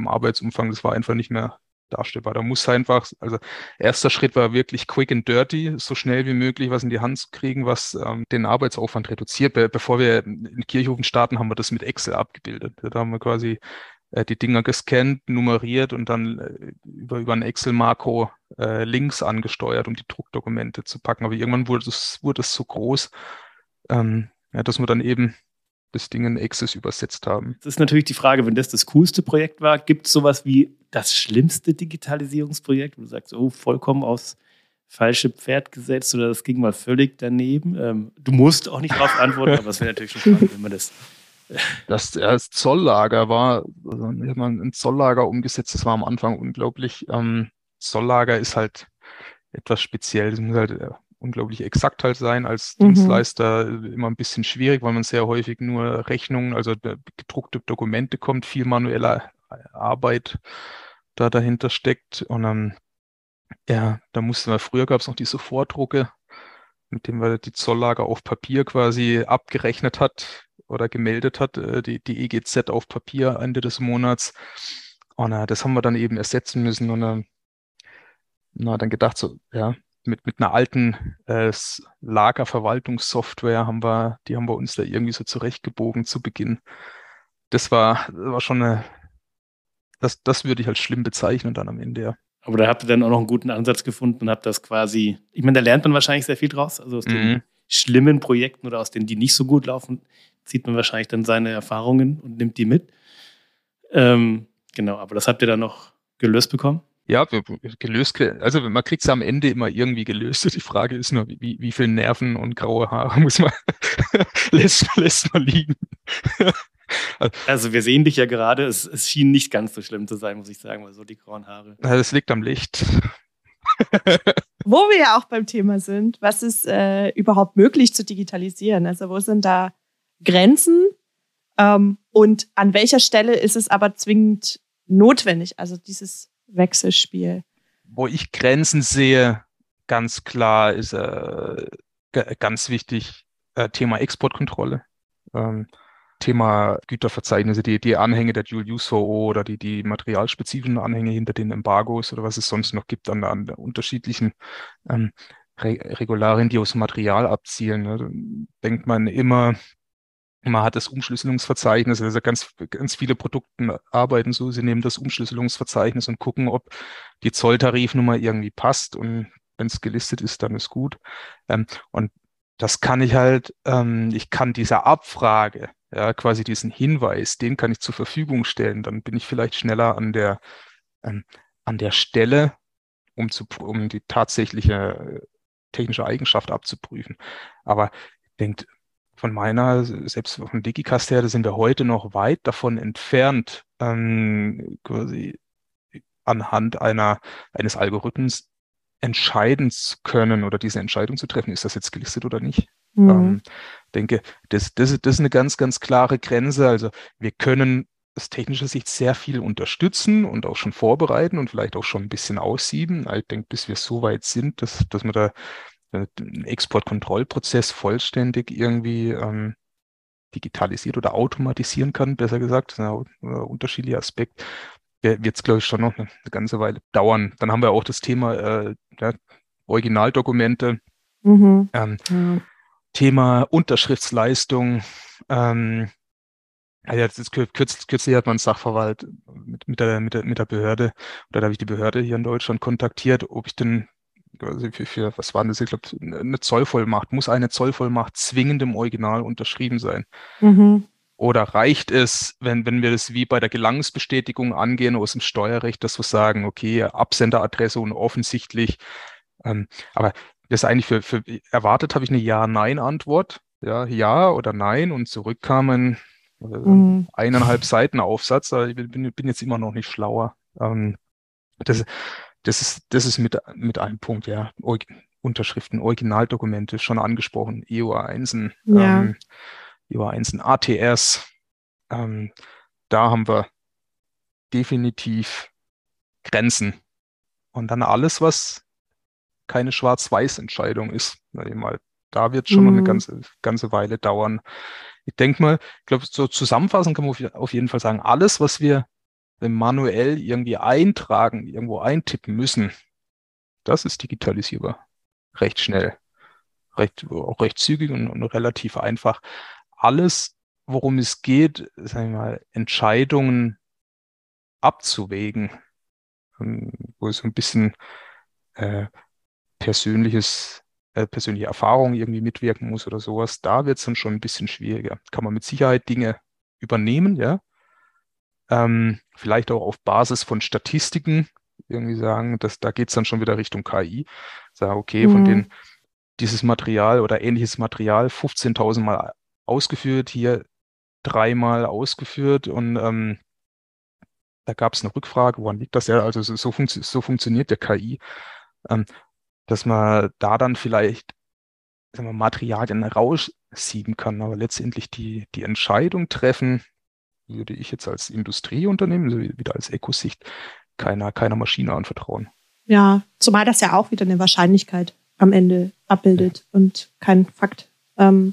Arbeitsumfang, das war einfach nicht mehr darstellbar. Da muss einfach, also erster Schritt war wirklich quick and dirty, so schnell wie möglich was in die Hand zu kriegen, was den Arbeitsaufwand reduziert. Bevor wir in Kirchhofen starten, haben wir das mit Excel abgebildet. Da haben wir quasi die Dinger gescannt, nummeriert und dann über ein Excel-Makro Links angesteuert, um die Druckdokumente zu packen. Aber irgendwann wurde es so groß, dass wir dann eben das Ding in Access übersetzt haben. Das ist natürlich die Frage, wenn das coolste Projekt war, gibt es sowas wie das schlimmste Digitalisierungsprojekt, wo du sagst, oh, vollkommen aufs falsche Pferd gesetzt oder das ging mal völlig daneben. Du musst auch nicht darauf antworten, aber es wäre natürlich schon spannend, wenn man das... Das Zolllager war, also wir haben ein Zolllager umgesetzt, das war am Anfang unglaublich. Zolllager ist halt etwas speziell, das muss halt... unglaublich exakt halt sein als Dienstleister, immer ein bisschen schwierig, weil man sehr häufig nur Rechnungen, also gedruckte Dokumente kommt, viel manuelle Arbeit da dahinter steckt und da mussten wir, früher gab es noch die Sofortdrucke, mit denen wir die Zolllager auf Papier quasi abgerechnet hat oder gemeldet hat, die EGZ auf Papier Ende des Monats und das haben wir dann eben ersetzen müssen und dann gedacht so, ja, mit einer alten Lagerverwaltungssoftware haben wir uns da irgendwie so zurechtgebogen zu Beginn. Das war schon das würde ich als schlimm bezeichnen dann am Ende, ja. Aber da habt ihr dann auch noch einen guten Ansatz gefunden und habt das quasi, ich meine, da lernt man wahrscheinlich sehr viel draus, also aus den schlimmen Projekten oder aus denen, die nicht so gut laufen, zieht man wahrscheinlich dann seine Erfahrungen und nimmt die mit. Genau, aber das habt ihr dann noch gelöst bekommen? Ja, gelöst, also man kriegt es am Ende immer irgendwie gelöst. Die Frage ist nur, wie viel Nerven und graue Haare muss man lässt man liegen. Also wir sehen dich ja gerade, es schien nicht ganz so schlimm zu sein, muss ich sagen, weil so die grauen Haare. Also das liegt am Licht. Wo wir ja auch beim Thema sind, was ist überhaupt möglich zu digitalisieren? Also wo sind da Grenzen und an welcher Stelle ist es aber zwingend notwendig? Also dieses Wechselspiel. Wo ich Grenzen sehe, ganz klar ist ganz wichtig Thema Exportkontrolle, Thema Güterverzeichnisse, die Anhänge der Dual-Use-VO oder die materialspezifischen Anhänge hinter den Embargos oder was es sonst noch gibt an unterschiedlichen Regularien, die aufs Material abzielen. Ne? Denkt man immer, man hat das Umschlüsselungsverzeichnis, also ganz, ganz viele Produkte arbeiten so, sie nehmen das Umschlüsselungsverzeichnis und gucken, ob die Zolltarifnummer irgendwie passt und wenn es gelistet ist, dann ist gut. Und das kann ich halt, ich kann dieser Abfrage, ja, quasi diesen Hinweis, den kann ich zur Verfügung stellen, dann bin ich vielleicht schneller an der Stelle, um die tatsächliche technische Eigenschaft abzuprüfen. Aber ich denke, von meiner, selbst von Digicast her, da sind wir heute noch weit davon entfernt, quasi anhand eines Algorithmus entscheiden zu können oder diese Entscheidung zu treffen, ist das jetzt gelistet oder nicht. Mhm. Denke, das ist eine ganz, ganz klare Grenze. Also wir können aus technischer Sicht sehr viel unterstützen und auch schon vorbereiten und vielleicht auch schon ein bisschen aussieben. Ich denke, bis wir so weit sind, dass wir da den Exportkontrollprozess vollständig irgendwie digitalisiert oder automatisieren kann, besser gesagt, das ist ein unterschiedlicher Aspekt, wird es, glaube ich, schon noch eine ganze Weile dauern. Dann haben wir auch das Thema Originaldokumente, Thema Unterschriftsleistung. Kürzlich hat man einen Sachverhalt mit der Behörde, oder da habe ich die Behörde hier in Deutschland kontaktiert, ob ich denn was waren das? Ich glaube, eine Zollvollmacht. Muss eine Zollvollmacht zwingend im Original unterschrieben sein? Mhm. Oder reicht es, wenn wir das wie bei der Gelangensbestätigung angehen aus dem Steuerrecht, dass wir sagen, okay, Absenderadresse und offensichtlich. Aber das eigentlich für erwartet habe ich eine Ja-Nein-Antwort. Ja oder Nein. Und zurückkamen 1,5 Seiten Aufsatz. Aber ich bin jetzt immer noch nicht schlauer. Das ist mit einem Punkt, ja. Unterschriften, Originaldokumente, schon angesprochen, EUA1, ja. EUA1, ATS. Da haben wir definitiv Grenzen. Und dann alles, was keine Schwarz-Weiß-Entscheidung ist. Da wird es schon noch eine ganze Weile dauern. Ich denke mal, ich glaube, so zusammenfassend kann man auf jeden Fall sagen, alles, was wir manuell irgendwie eintragen, irgendwo eintippen müssen, das ist digitalisierbar. Recht schnell, auch recht zügig und relativ einfach. Alles, worum es geht, sagen wir mal, Entscheidungen abzuwägen, wo so ein bisschen persönliche Erfahrung irgendwie mitwirken muss oder sowas, da wird es dann schon ein bisschen schwieriger. Kann man mit Sicherheit Dinge übernehmen, ja, vielleicht auch auf Basis von Statistiken irgendwie sagen, dass da geht es dann schon wieder Richtung KI. Sagen, okay, von denen dieses Material oder ähnliches Material 15.000 Mal ausgeführt, hier 3 Mal ausgeführt und da gab es eine Rückfrage, woran liegt das? Ja, also so funktioniert der KI, dass man da dann vielleicht Materialien raussieben kann, aber letztendlich die Entscheidung treffen, würde ich jetzt als Industrieunternehmen, also wieder als Ecosicht, keiner Maschine anvertrauen. Ja, zumal das ja auch wieder eine Wahrscheinlichkeit am Ende abbildet und kein Fakt. Du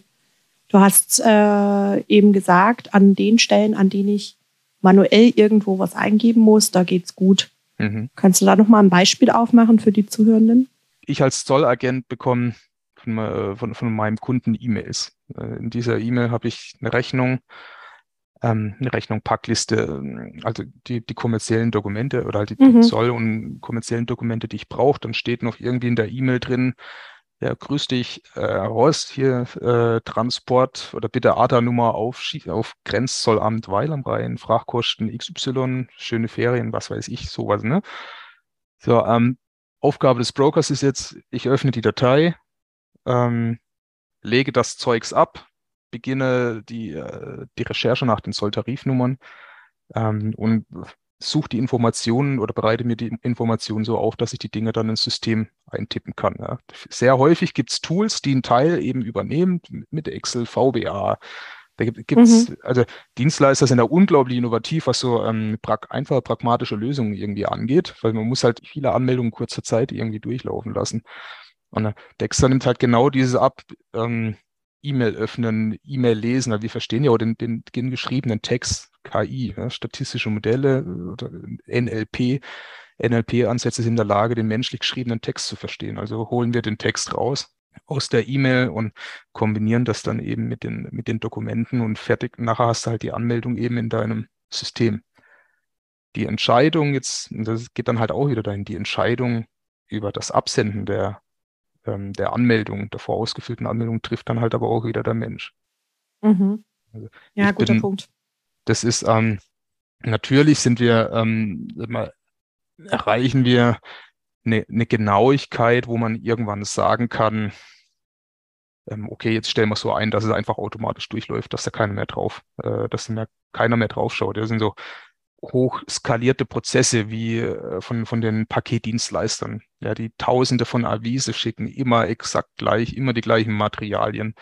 hast eben gesagt, an den Stellen, an denen ich manuell irgendwo was eingeben muss, da geht's gut. Mhm. Kannst du da nochmal ein Beispiel aufmachen für die Zuhörenden? Ich als Zollagent bekomme von meinem Kunden E-Mails. In dieser E-Mail habe ich eine Rechnung, Packliste, also die kommerziellen Dokumente oder halt die Zoll- und kommerziellen Dokumente, die ich brauche. Dann steht noch irgendwie in der E-Mail drin, ja, grüß dich, Horst, hier Transport oder bitte ADA-Nummer auf Grenzzollamt Weil am Rhein, Frachtkosten XY, schöne Ferien, was weiß ich, sowas, ne? So, Aufgabe des Brokers ist jetzt, ich öffne die Datei, lege das Zeugs ab, beginne die Recherche nach den Zolltarifnummern und suche die Informationen oder bereite mir die Informationen so auf, dass ich die Dinge dann ins System eintippen kann. Ja. Sehr häufig gibt es Tools, die einen Teil eben übernehmen, mit Excel, VBA. Da gibt es, also Dienstleister sind da unglaublich innovativ, was so einfache, pragmatische Lösungen irgendwie angeht, weil man muss halt viele Anmeldungen in kurzer Zeit irgendwie durchlaufen lassen. Und Dexter nimmt halt genau dieses ab, E-Mail öffnen, E-Mail lesen. Also wir verstehen ja auch den geschriebenen Text, KI, ja, statistische Modelle oder NLP. NLP-Ansätze sind in der Lage, den menschlich geschriebenen Text zu verstehen. Also holen wir den Text raus aus der E-Mail und kombinieren das dann eben mit den Dokumenten und fertig. Nachher hast du halt die Anmeldung eben in deinem System. Die Entscheidung jetzt, das geht dann halt auch wieder dahin, die Entscheidung über das Absenden der Anmeldung, der vorausgefüllten Anmeldung, trifft dann halt aber auch wieder der Mensch. Mhm. Also ja, guter Punkt. Das ist, natürlich sind wir, erreichen wir eine Genauigkeit, wo man irgendwann sagen kann, okay, jetzt stellen wir es so ein, dass es einfach automatisch durchläuft, dass da keiner mehr drauf, schaut. Das sind so hoch skalierte Prozesse wie von den Paketdienstleistern, ja, die Tausende von Avise schicken, immer exakt gleich, immer die gleichen Materialien,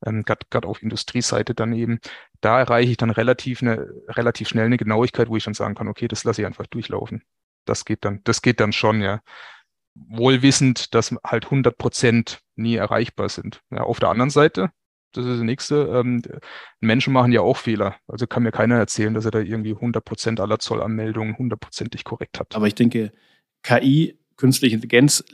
gerade auf Industrieseite dann eben. Da erreiche ich dann relativ schnell eine Genauigkeit, wo ich dann sagen kann, okay, das lasse ich einfach durchlaufen. Das geht dann schon, ja. Wohl wissend, dass halt 100% nie erreichbar sind. Ja, auf der anderen Seite, das ist das Nächste, Menschen machen ja auch Fehler. Also kann mir keiner erzählen, dass er da irgendwie 100% aller Zollanmeldungen hundertprozentig korrekt hat. Aber ich denke, KI, künstliche Intelligenz,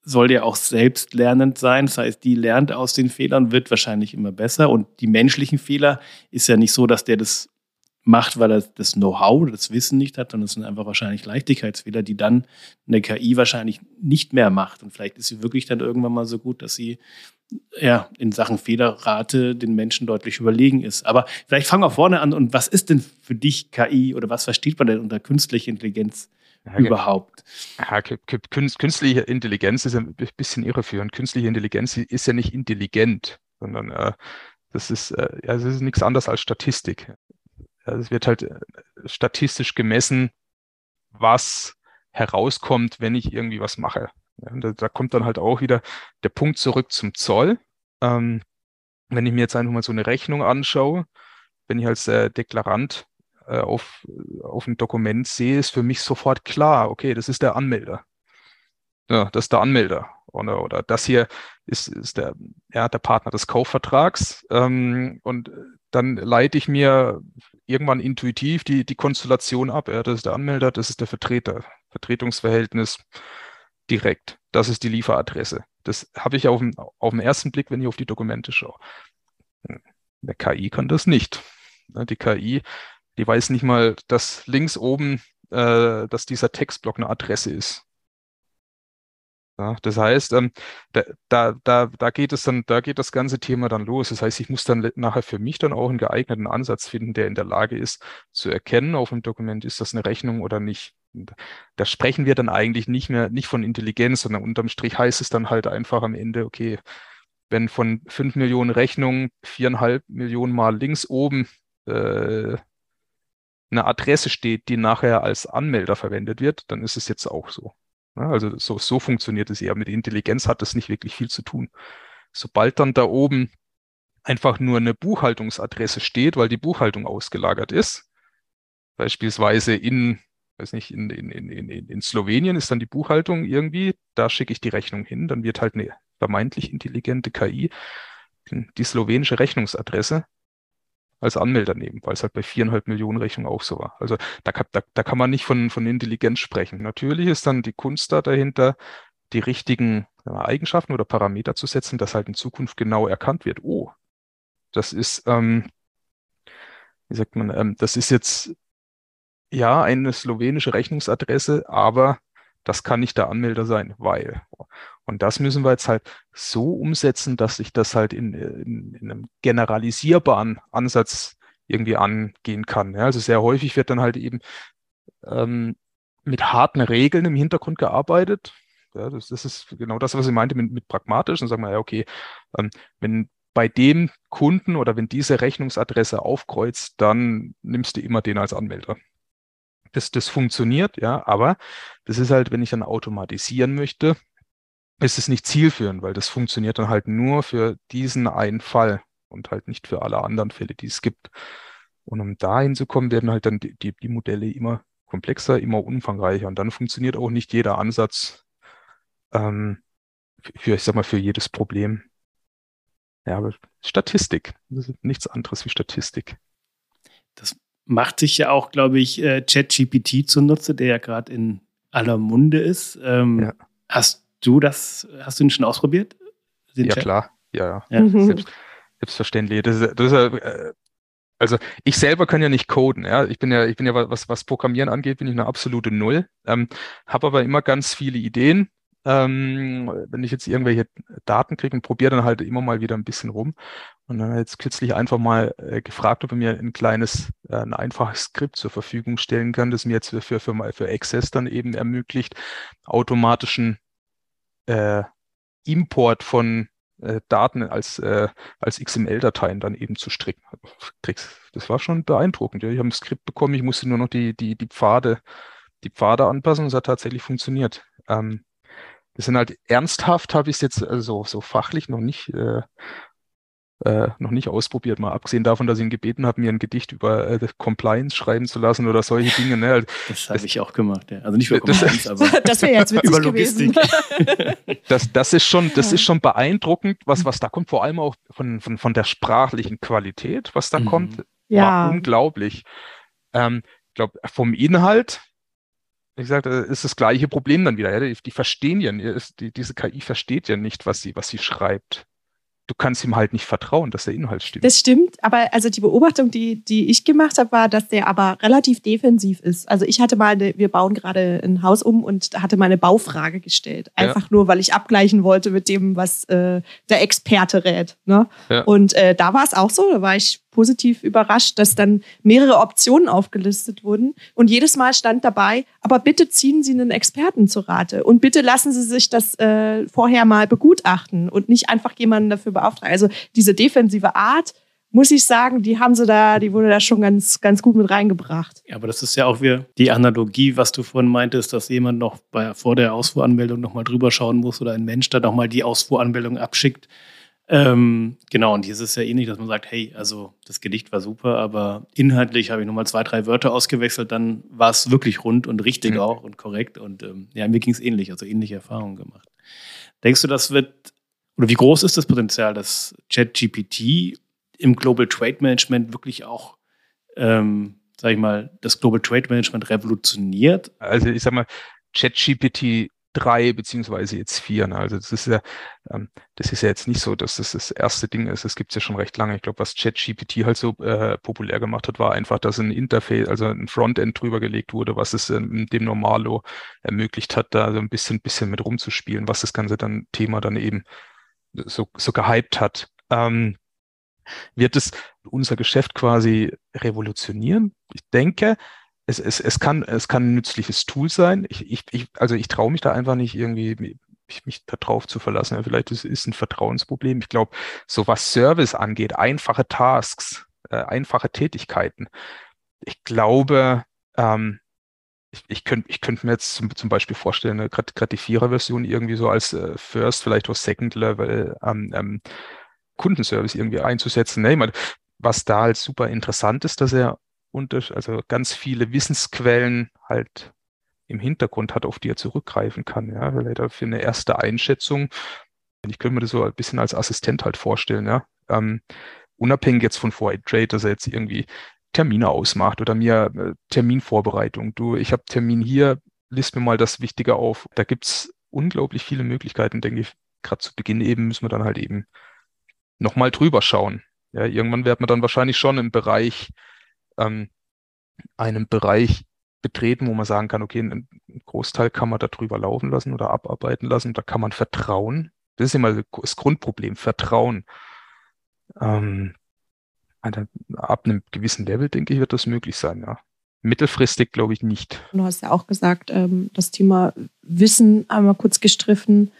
soll ja auch selbstlernend sein. Das heißt, die lernt aus den Fehlern, wird wahrscheinlich immer besser. Und die menschlichen Fehler ist ja nicht so, dass der das macht, weil er das Know-how, das Wissen nicht hat, sondern es sind einfach wahrscheinlich Leichtigkeitsfehler, die dann eine KI wahrscheinlich nicht mehr macht. Und vielleicht ist sie wirklich dann irgendwann mal so gut, dass sie ja in Sachen Fehlerrate den Menschen deutlich überlegen ist. Aber vielleicht fangen wir vorne an. Und was ist denn für dich KI oder was versteht man denn unter künstlicher Intelligenz überhaupt? Künstliche Intelligenz ist ein bisschen irreführend. Künstliche Intelligenz ist ja nicht intelligent, sondern das ist nichts anderes als Statistik. Also es wird halt statistisch gemessen, was herauskommt, wenn ich irgendwie was mache. Ja, da kommt dann halt auch wieder der Punkt zurück zum Zoll. Wenn ich mir jetzt einfach mal so eine Rechnung anschaue, wenn ich als Deklarant auf ein Dokument sehe, ist für mich sofort klar, okay, das ist der Anmelder. Ja, das ist der Anmelder. Oder das hier ist der Partner des Kaufvertrags. Und dann leite ich mir irgendwann intuitiv die Konstellation ab. Ja, das ist der Anmelder, das ist der Vertreter. Vertretungsverhältnis direkt. Das ist die Lieferadresse. Das habe ich auf den ersten Blick, wenn ich auf die Dokumente schaue. Eine KI kann das nicht. Die KI, die weiß nicht mal, dass links oben, dass dieser Textblock eine Adresse ist. Ja, das heißt, da geht das ganze Thema dann los. Das heißt, ich muss dann nachher für mich dann auch einen geeigneten Ansatz finden, der in der Lage ist, zu erkennen auf dem Dokument, ist das eine Rechnung oder nicht. Und da sprechen wir dann eigentlich nicht von Intelligenz, sondern unterm Strich heißt es dann halt einfach am Ende, okay, wenn von 5 Millionen Rechnungen 4,5 Millionen Mal links oben eine Adresse steht, die nachher als Anmelder verwendet wird, dann ist es jetzt auch so. Also so funktioniert es eher. Mit Intelligenz hat das nicht wirklich viel zu tun. Sobald dann da oben einfach nur eine Buchhaltungsadresse steht, weil die Buchhaltung ausgelagert ist, beispielsweise in Slowenien ist dann die Buchhaltung irgendwie, da schicke ich die Rechnung hin, dann wird halt eine vermeintlich intelligente KI die slowenische Rechnungsadresse als Anmelder nehmen, weil es halt bei 4,5 Millionen Rechnungen auch so war. Also da kann man nicht von Intelligenz sprechen. Natürlich ist dann die Kunst dahinter, die richtigen Eigenschaften oder Parameter zu setzen, dass halt in Zukunft genau erkannt wird. Oh, das ist, das ist jetzt ja eine slowenische Rechnungsadresse, aber das kann nicht der Anmelder sein, weil. Und das müssen wir jetzt halt so umsetzen, dass ich das halt in einem generalisierbaren Ansatz irgendwie angehen kann. Ja, also sehr häufig wird dann halt eben mit harten Regeln im Hintergrund gearbeitet. Ja, das ist genau das, was ich meinte mit pragmatisch. Dann sagen wir, ja, okay, wenn bei dem Kunden oder wenn diese Rechnungsadresse aufkreuzt, dann nimmst du immer den als Anmelder. Das funktioniert, ja, aber das ist halt, wenn ich dann automatisieren möchte, ist es nicht zielführend, weil das funktioniert dann halt nur für diesen einen Fall und halt nicht für alle anderen Fälle, die es gibt. Und um da hinzukommen, werden halt dann die Modelle immer komplexer, immer umfangreicher und dann funktioniert auch nicht jeder Ansatz für jedes Problem. Ja, aber Statistik, das ist nichts anderes wie Statistik. Das macht sich ja auch, glaube ich, ChatGPT zunutze, der ja gerade in aller Munde ist. Ja. Hast du ihn schon ausprobiert? Den Chat? Klar. Ja. Mhm. Selbstverständlich. Also ich selber kann ja nicht coden. Ja? Ich bin ja was Programmieren angeht, bin ich eine absolute Null. Habe aber immer ganz viele Ideen. Wenn ich jetzt irgendwelche Daten kriege und probiere dann halt immer mal wieder ein bisschen rum. Und dann jetzt kürzlich einfach mal gefragt, ob er mir ein einfaches Skript zur Verfügung stellen kann, das mir jetzt für Access dann eben ermöglicht, automatischen Import von Daten als XML-Dateien dann eben zu stricken. Das war schon beeindruckend. Ja. Ich habe ein Skript bekommen, ich musste nur noch die Pfade anpassen und es hat tatsächlich funktioniert. Das sind halt ernsthaft, habe ich es jetzt also so fachlich noch nicht ausprobiert, mal abgesehen davon, dass ich ihn gebeten habe, mir ein Gedicht über Compliance schreiben zu lassen oder solche Dinge. Ne? Das habe ich auch gemacht, ja. Also nicht über Compliance, aber das wäre jetzt witzig über Logistik. Das ist schon beeindruckend, was da kommt, vor allem auch von der sprachlichen Qualität, was da kommt, war unglaublich. Ich glaube, vom Inhalt, wie gesagt, ist das gleiche Problem dann wieder. Ja? Die verstehen ja, diese KI versteht ja nicht, was sie schreibt. Du kannst ihm halt nicht vertrauen, dass der Inhalt stimmt. Das stimmt, aber also die Beobachtung, die ich gemacht habe, war, dass der aber relativ defensiv ist. Also ich hatte mal, wir bauen gerade ein Haus um und hatte mal eine Baufrage gestellt. Einfach nur, weil ich abgleichen wollte mit dem, was der Experte rät. Ne? Ja. Und da war es auch so, da war ich positiv überrascht, dass dann mehrere Optionen aufgelistet wurden und jedes Mal stand dabei, aber bitte ziehen Sie einen Experten zu Rate und bitte lassen Sie sich das vorher mal begutachten und nicht einfach jemanden dafür beauftragen. Also diese defensive Art, muss ich sagen, die wurde da schon ganz, ganz gut mit reingebracht. Ja, aber das ist ja auch wieder die Analogie, was du vorhin meintest, dass jemand noch vor der Ausfuhranmeldung nochmal drüber schauen muss oder ein Mensch da nochmal die Ausfuhranmeldung abschickt. Genau, und hier ist es ja ähnlich, dass man sagt, hey, also das Gedicht war super, aber inhaltlich habe ich nochmal 2, 3 Wörter ausgewechselt, dann war es wirklich rund und richtig auch und korrekt und mir ging es ähnlich, also ähnliche Erfahrungen gemacht. Denkst du, wie groß ist das Potenzial, dass ChatGPT im Global Trade Management wirklich auch, das Global Trade Management revolutioniert? Also ich sag mal, ChatGPT 3 beziehungsweise jetzt 4. Ne? Also das ist ja jetzt nicht so, dass das das erste Ding ist. Das gibt es ja schon recht lange. Ich glaube, was ChatGPT halt so populär gemacht hat, war einfach, dass ein Interface, also ein Frontend drüber gelegt wurde, was es dem Normalo ermöglicht hat, da so ein bisschen mit rumzuspielen, was das ganze Thema eben so gehypt hat. Wird es unser Geschäft quasi revolutionieren? Ich denke, es kann ein nützliches Tool sein. Ich traue mich da einfach nicht irgendwie, mich da drauf zu verlassen. Ja, vielleicht ist ein Vertrauensproblem. Ich glaube, so was Service angeht, einfache Tasks, einfache Tätigkeiten. Ich glaube, ich könnte mir jetzt zum Beispiel vorstellen, gerade die 4er-Version irgendwie so als First, vielleicht auch Second-Level Kundenservice irgendwie einzusetzen. Nee, ich meine, was da halt super interessant ist, dass er ganz viele Wissensquellen halt im Hintergrund hat, auf die er zurückgreifen kann. Ja, vielleicht für eine erste Einschätzung. Ich könnte mir das so ein bisschen als Assistent halt vorstellen. Ja, unabhängig jetzt von Trade, dass er jetzt irgendwie Termine ausmacht oder mir Terminvorbereitung. Ich habe Termin hier, list mir mal das Wichtige auf. Da gibt es unglaublich viele Möglichkeiten, denke ich. Gerade zu Beginn eben müssen wir dann halt eben nochmal drüber schauen. Ja, irgendwann wird man dann wahrscheinlich schon im Bereich einen Bereich betreten, wo man sagen kann, okay, einen Großteil kann man da drüber laufen lassen oder abarbeiten lassen, da kann man vertrauen. Das ist immer das Grundproblem, Vertrauen. Ab einem gewissen Level, denke ich, wird das möglich sein, ja. Mittelfristig glaube ich nicht. Du hast ja auch gesagt, das Thema Wissen einmal kurz gestriffen.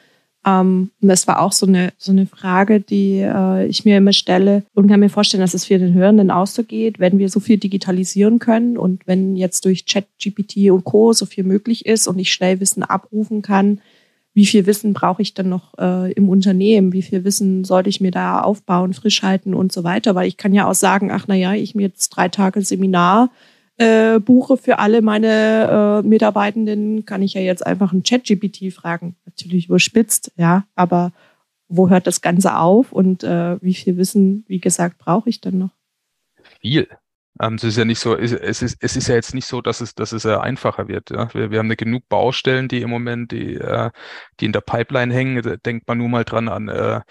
Und das war auch so eine Frage, die ich mir immer stelle und kann mir vorstellen, dass es für den Hörenden auch so geht, wenn wir so viel digitalisieren können und wenn jetzt durch ChatGPT und Co. so viel möglich ist und ich schnell Wissen abrufen kann, wie viel Wissen brauche ich dann noch im Unternehmen, wie viel Wissen sollte ich mir da aufbauen, frisch halten und so weiter, weil ich kann ja auch sagen, ich mir jetzt 3 Tage Seminar buche für alle meine Mitarbeitenden, kann ich ja jetzt einfach einen ChatGPT fragen. Natürlich überspitzt, ja, aber wo hört das Ganze auf und wie viel Wissen, wie gesagt, brauche ich dann noch? Viel. Es ist ja nicht so, es ist ja jetzt nicht so, dass es einfacher wird. Ja? Wir haben ja genug Baustellen, die im Moment, die in der Pipeline hängen. Da denkt man nur mal dran an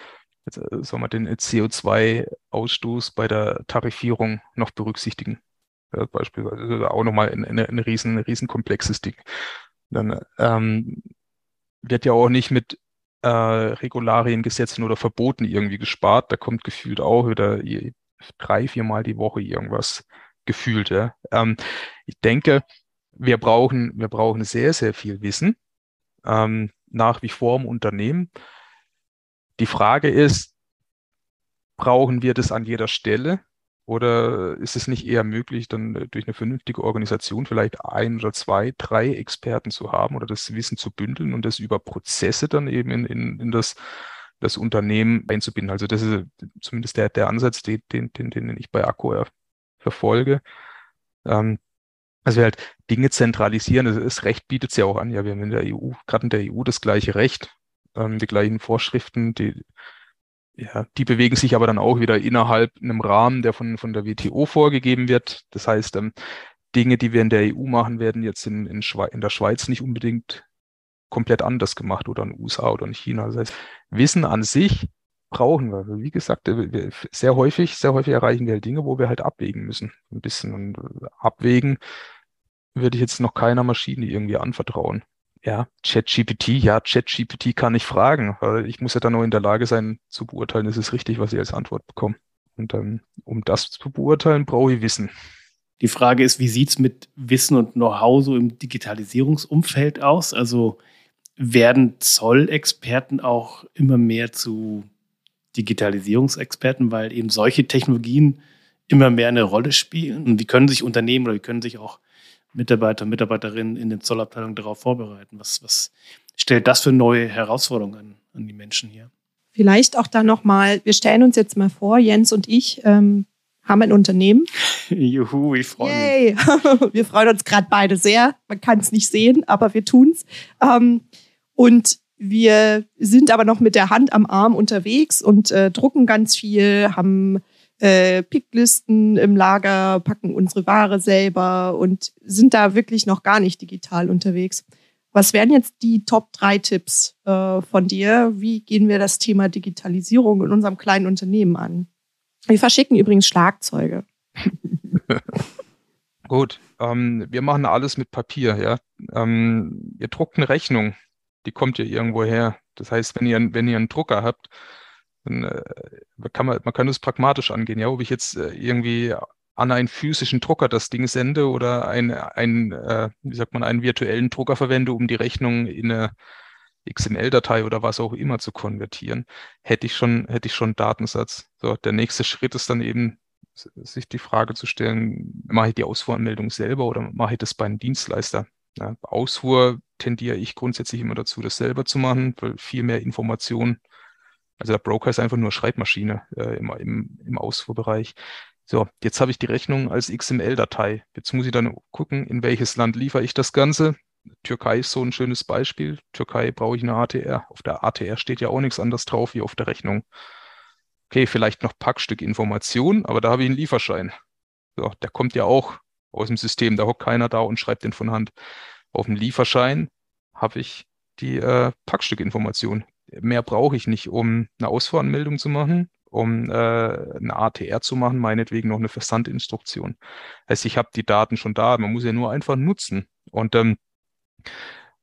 soll man den CO2-Ausstoß bei der Tarifierung noch berücksichtigen. Ja, beispielsweise auch nochmal ein riesen komplexes Ding. Dann wird ja auch nicht mit Regularien, Gesetzen oder Verboten irgendwie gespart. Da kommt gefühlt auch wieder 3-4 Mal die Woche irgendwas gefühlt. Ja. Ich denke, wir brauchen sehr, sehr viel Wissen nach wie vor im Unternehmen. Die Frage ist, brauchen wir das an jeder Stelle oder ist es nicht eher möglich, dann durch eine vernünftige Organisation vielleicht 1 oder 2, 3 Experten zu haben oder das Wissen zu bündeln und das über Prozesse dann eben in das Unternehmen einzubinden? Also das ist zumindest der Ansatz, den ich bei Agco verfolge. Also wir halt Dinge zentralisieren, also das Recht bietet es ja auch an. Ja, wir haben in der EU, gerade in der EU, das gleiche Recht, die gleichen Vorschriften, die bewegen sich aber dann auch wieder innerhalb einem Rahmen, der von der WTO vorgegeben wird. Das heißt, Dinge, die wir in der EU machen, werden jetzt in der Schweiz nicht unbedingt komplett anders gemacht oder in den USA oder in China. Das heißt, Wissen an sich brauchen wir. Wie gesagt, sehr häufig erreichen wir halt Dinge, wo wir halt abwägen müssen. Ein bisschen. Und abwägen würde ich jetzt noch keiner Maschine irgendwie anvertrauen. Ja, ChatGPT kann ich fragen, weil ich muss ja dann nur in der Lage sein zu beurteilen, ist es richtig, was ich als Antwort bekomme. Und um das zu beurteilen, brauche ich Wissen. Die Frage ist, wie sieht es mit Wissen und Know-how so im Digitalisierungsumfeld aus? Also werden Zollexperten auch immer mehr zu Digitalisierungsexperten, weil eben solche Technologien immer mehr eine Rolle spielen? Und wie können sich Unternehmen oder wie können sich auch Mitarbeiter und Mitarbeiterinnen in den Zollabteilungen darauf vorbereiten? Was stellt das für neue Herausforderungen an die Menschen hier? Vielleicht auch da nochmal, wir stellen uns jetzt mal vor, Jens und ich haben ein Unternehmen. Juhu, ich freue mich. Wir freuen uns gerade beide sehr. Man kann es nicht sehen, aber wir tun es. Und wir sind aber noch mit der Hand am Arm unterwegs und drucken ganz viel, haben Picklisten im Lager, packen unsere Ware selber und sind da wirklich noch gar nicht digital unterwegs. Was wären jetzt die Top 3 Tipps von dir? Wie gehen wir das Thema Digitalisierung in unserem kleinen Unternehmen an? Wir verschicken übrigens Schlagzeuge. Gut, wir machen alles mit Papier. Ja? Ihr druckt eine Rechnung, die kommt ja irgendwo her. Das heißt, wenn ihr einen Drucker habt, dann man kann das pragmatisch angehen. Ja, ob ich jetzt irgendwie an einen physischen Drucker das Ding sende oder einen virtuellen Drucker verwende, um die Rechnung in eine XML-Datei oder was auch immer zu konvertieren, hätte ich schon einen Datensatz. So, der nächste Schritt ist dann eben, sich die Frage zu stellen, mache ich die Ausfuhranmeldung selber oder mache ich das bei einem Dienstleister? Ja, Ausfuhr tendiere ich grundsätzlich immer dazu, das selber zu machen, weil viel mehr Informationen. Also der Broker ist einfach nur Schreibmaschine im Ausfuhrbereich. So, jetzt habe ich die Rechnung als XML-Datei. Jetzt muss ich dann gucken, in welches Land liefere ich das Ganze. Türkei ist so ein schönes Beispiel. Türkei brauche ich eine ATR. Auf der ATR steht ja auch nichts anderes drauf wie auf der Rechnung. Okay, vielleicht noch Packstück Information, aber da habe ich einen Lieferschein. So, der kommt ja auch aus dem System. Da hockt keiner da und schreibt den von Hand. Auf dem Lieferschein habe ich die Packstückinformation. Mehr brauche ich nicht, um eine Ausfuhranmeldung zu machen, um eine ATR zu machen, meinetwegen noch eine Versandinstruktion. Also ich habe die Daten schon da, man muss ja nur einfach nutzen. Und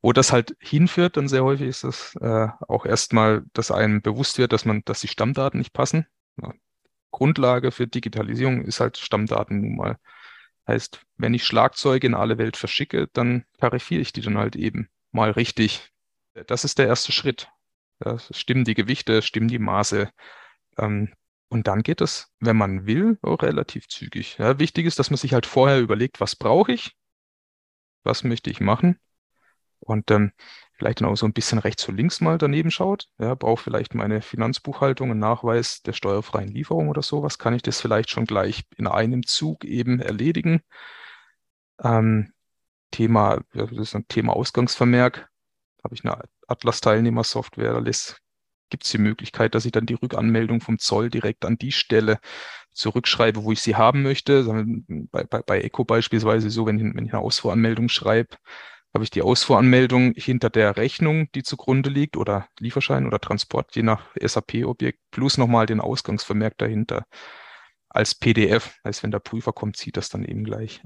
wo das halt hinführt, dann sehr häufig ist es auch erstmal, dass einem bewusst wird, dass die Stammdaten nicht passen. Ja. Grundlage für Digitalisierung ist halt Stammdaten nun mal. Heißt, wenn ich Schlagzeuge in alle Welt verschicke, dann tarifiere ich die dann halt eben mal richtig. Das ist der erste Schritt. Da stimmen die Gewichte, stimmen die Maße. Und dann geht es, wenn man will, auch relativ zügig. Ja, wichtig ist, dass man sich halt vorher überlegt, was brauche ich, was möchte ich machen und vielleicht dann auch so ein bisschen rechts und links mal daneben schaut. Ja, brauche vielleicht meine Finanzbuchhaltung, einen Nachweis der steuerfreien Lieferung oder sowas. Kann ich das vielleicht schon gleich in einem Zug eben erledigen? Das ist ein Thema Ausgangsvermerk. Habe ich eine Atlas-Teilnehmer-Software, da gibt es die Möglichkeit, dass ich dann die Rückanmeldung vom Zoll direkt an die Stelle zurückschreibe, wo ich sie haben möchte. Bei Eco beispielsweise so, wenn ich eine Ausfuhranmeldung schreibe, habe ich die Ausfuhranmeldung hinter der Rechnung, die zugrunde liegt, oder Lieferschein oder Transport, je nach SAP-Objekt, plus nochmal den Ausgangsvermerk dahinter als PDF. Das heißt, wenn der Prüfer kommt, sieht das dann eben gleich.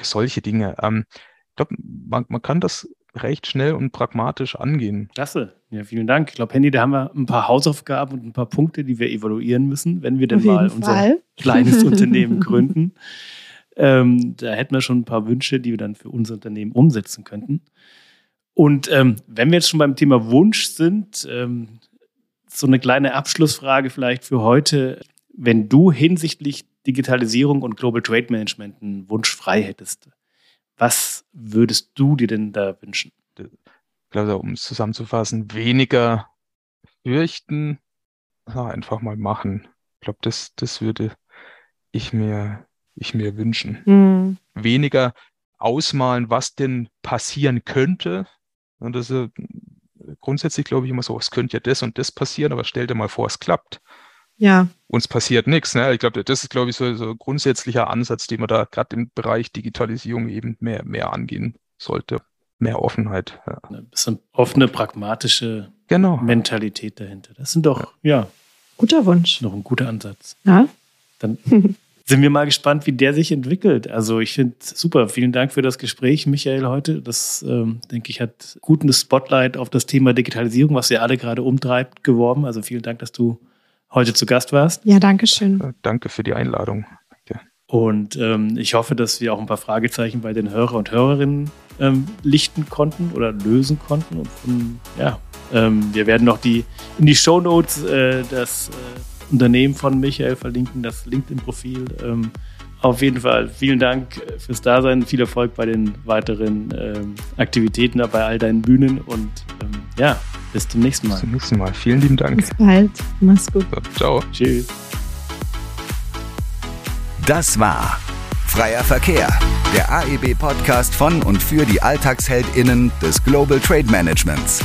Solche Dinge. Ich glaube, man kann das recht schnell und pragmatisch angehen. Klasse. Ja, vielen Dank. Ich glaube, Henny, da haben wir ein paar Hausaufgaben und ein paar Punkte, die wir evaluieren müssen, wenn wir denn mal unser kleines Unternehmen gründen. Da hätten wir schon ein paar Wünsche, die wir dann für unser Unternehmen umsetzen könnten. Und wenn wir jetzt schon beim Thema Wunsch sind, so eine kleine Abschlussfrage vielleicht für heute. Wenn du hinsichtlich Digitalisierung und Global Trade Management einen Wunsch frei hättest, was würdest du dir denn da wünschen? Ich glaube, um es zusammenzufassen, weniger fürchten, einfach mal machen. Ich glaube, das würde ich mir wünschen. Weniger ausmalen, was denn passieren könnte. Und das ist grundsätzlich, glaube ich, immer so, es könnte ja das und das passieren, aber stell dir mal vor, es klappt. Ja. Uns passiert nichts. Ne? Ich glaube, das ist, glaube ich, so ein grundsätzlicher Ansatz, den man da gerade im Bereich Digitalisierung eben mehr angehen sollte. Mehr Offenheit. Ja. Ein bisschen offene, pragmatische Mentalität dahinter. Das sind doch, ja. Guter Wunsch. Noch ein guter Ansatz. Ja. Dann sind wir mal gespannt, wie der sich entwickelt. Also ich finde super. Vielen Dank für das Gespräch, Michael, heute. Das, denke ich, hat guten Spotlight auf das Thema Digitalisierung, was ihr alle gerade umtreibt, geworfen. Also vielen Dank, dass du heute zu Gast warst. Ja, danke schön. Danke für die Einladung. Ja. Und ich hoffe, dass wir auch ein paar Fragezeichen bei den Hörer und Hörerinnen lichten konnten oder lösen konnten. Und wir werden noch in die Shownotes das Unternehmen von Michael verlinken, das LinkedIn-Profil. Auf jeden Fall vielen Dank fürs Dasein, viel Erfolg bei den weiteren Aktivitäten, bei all deinen Bühnen und bis zum nächsten Mal. Bis zum nächsten Mal. Vielen lieben Dank. Bis bald. Mach's gut. Ciao. Tschüss. Das war Freier Verkehr, der AEB-Podcast von und für die AlltagsheldInnen des Global Trade Managements.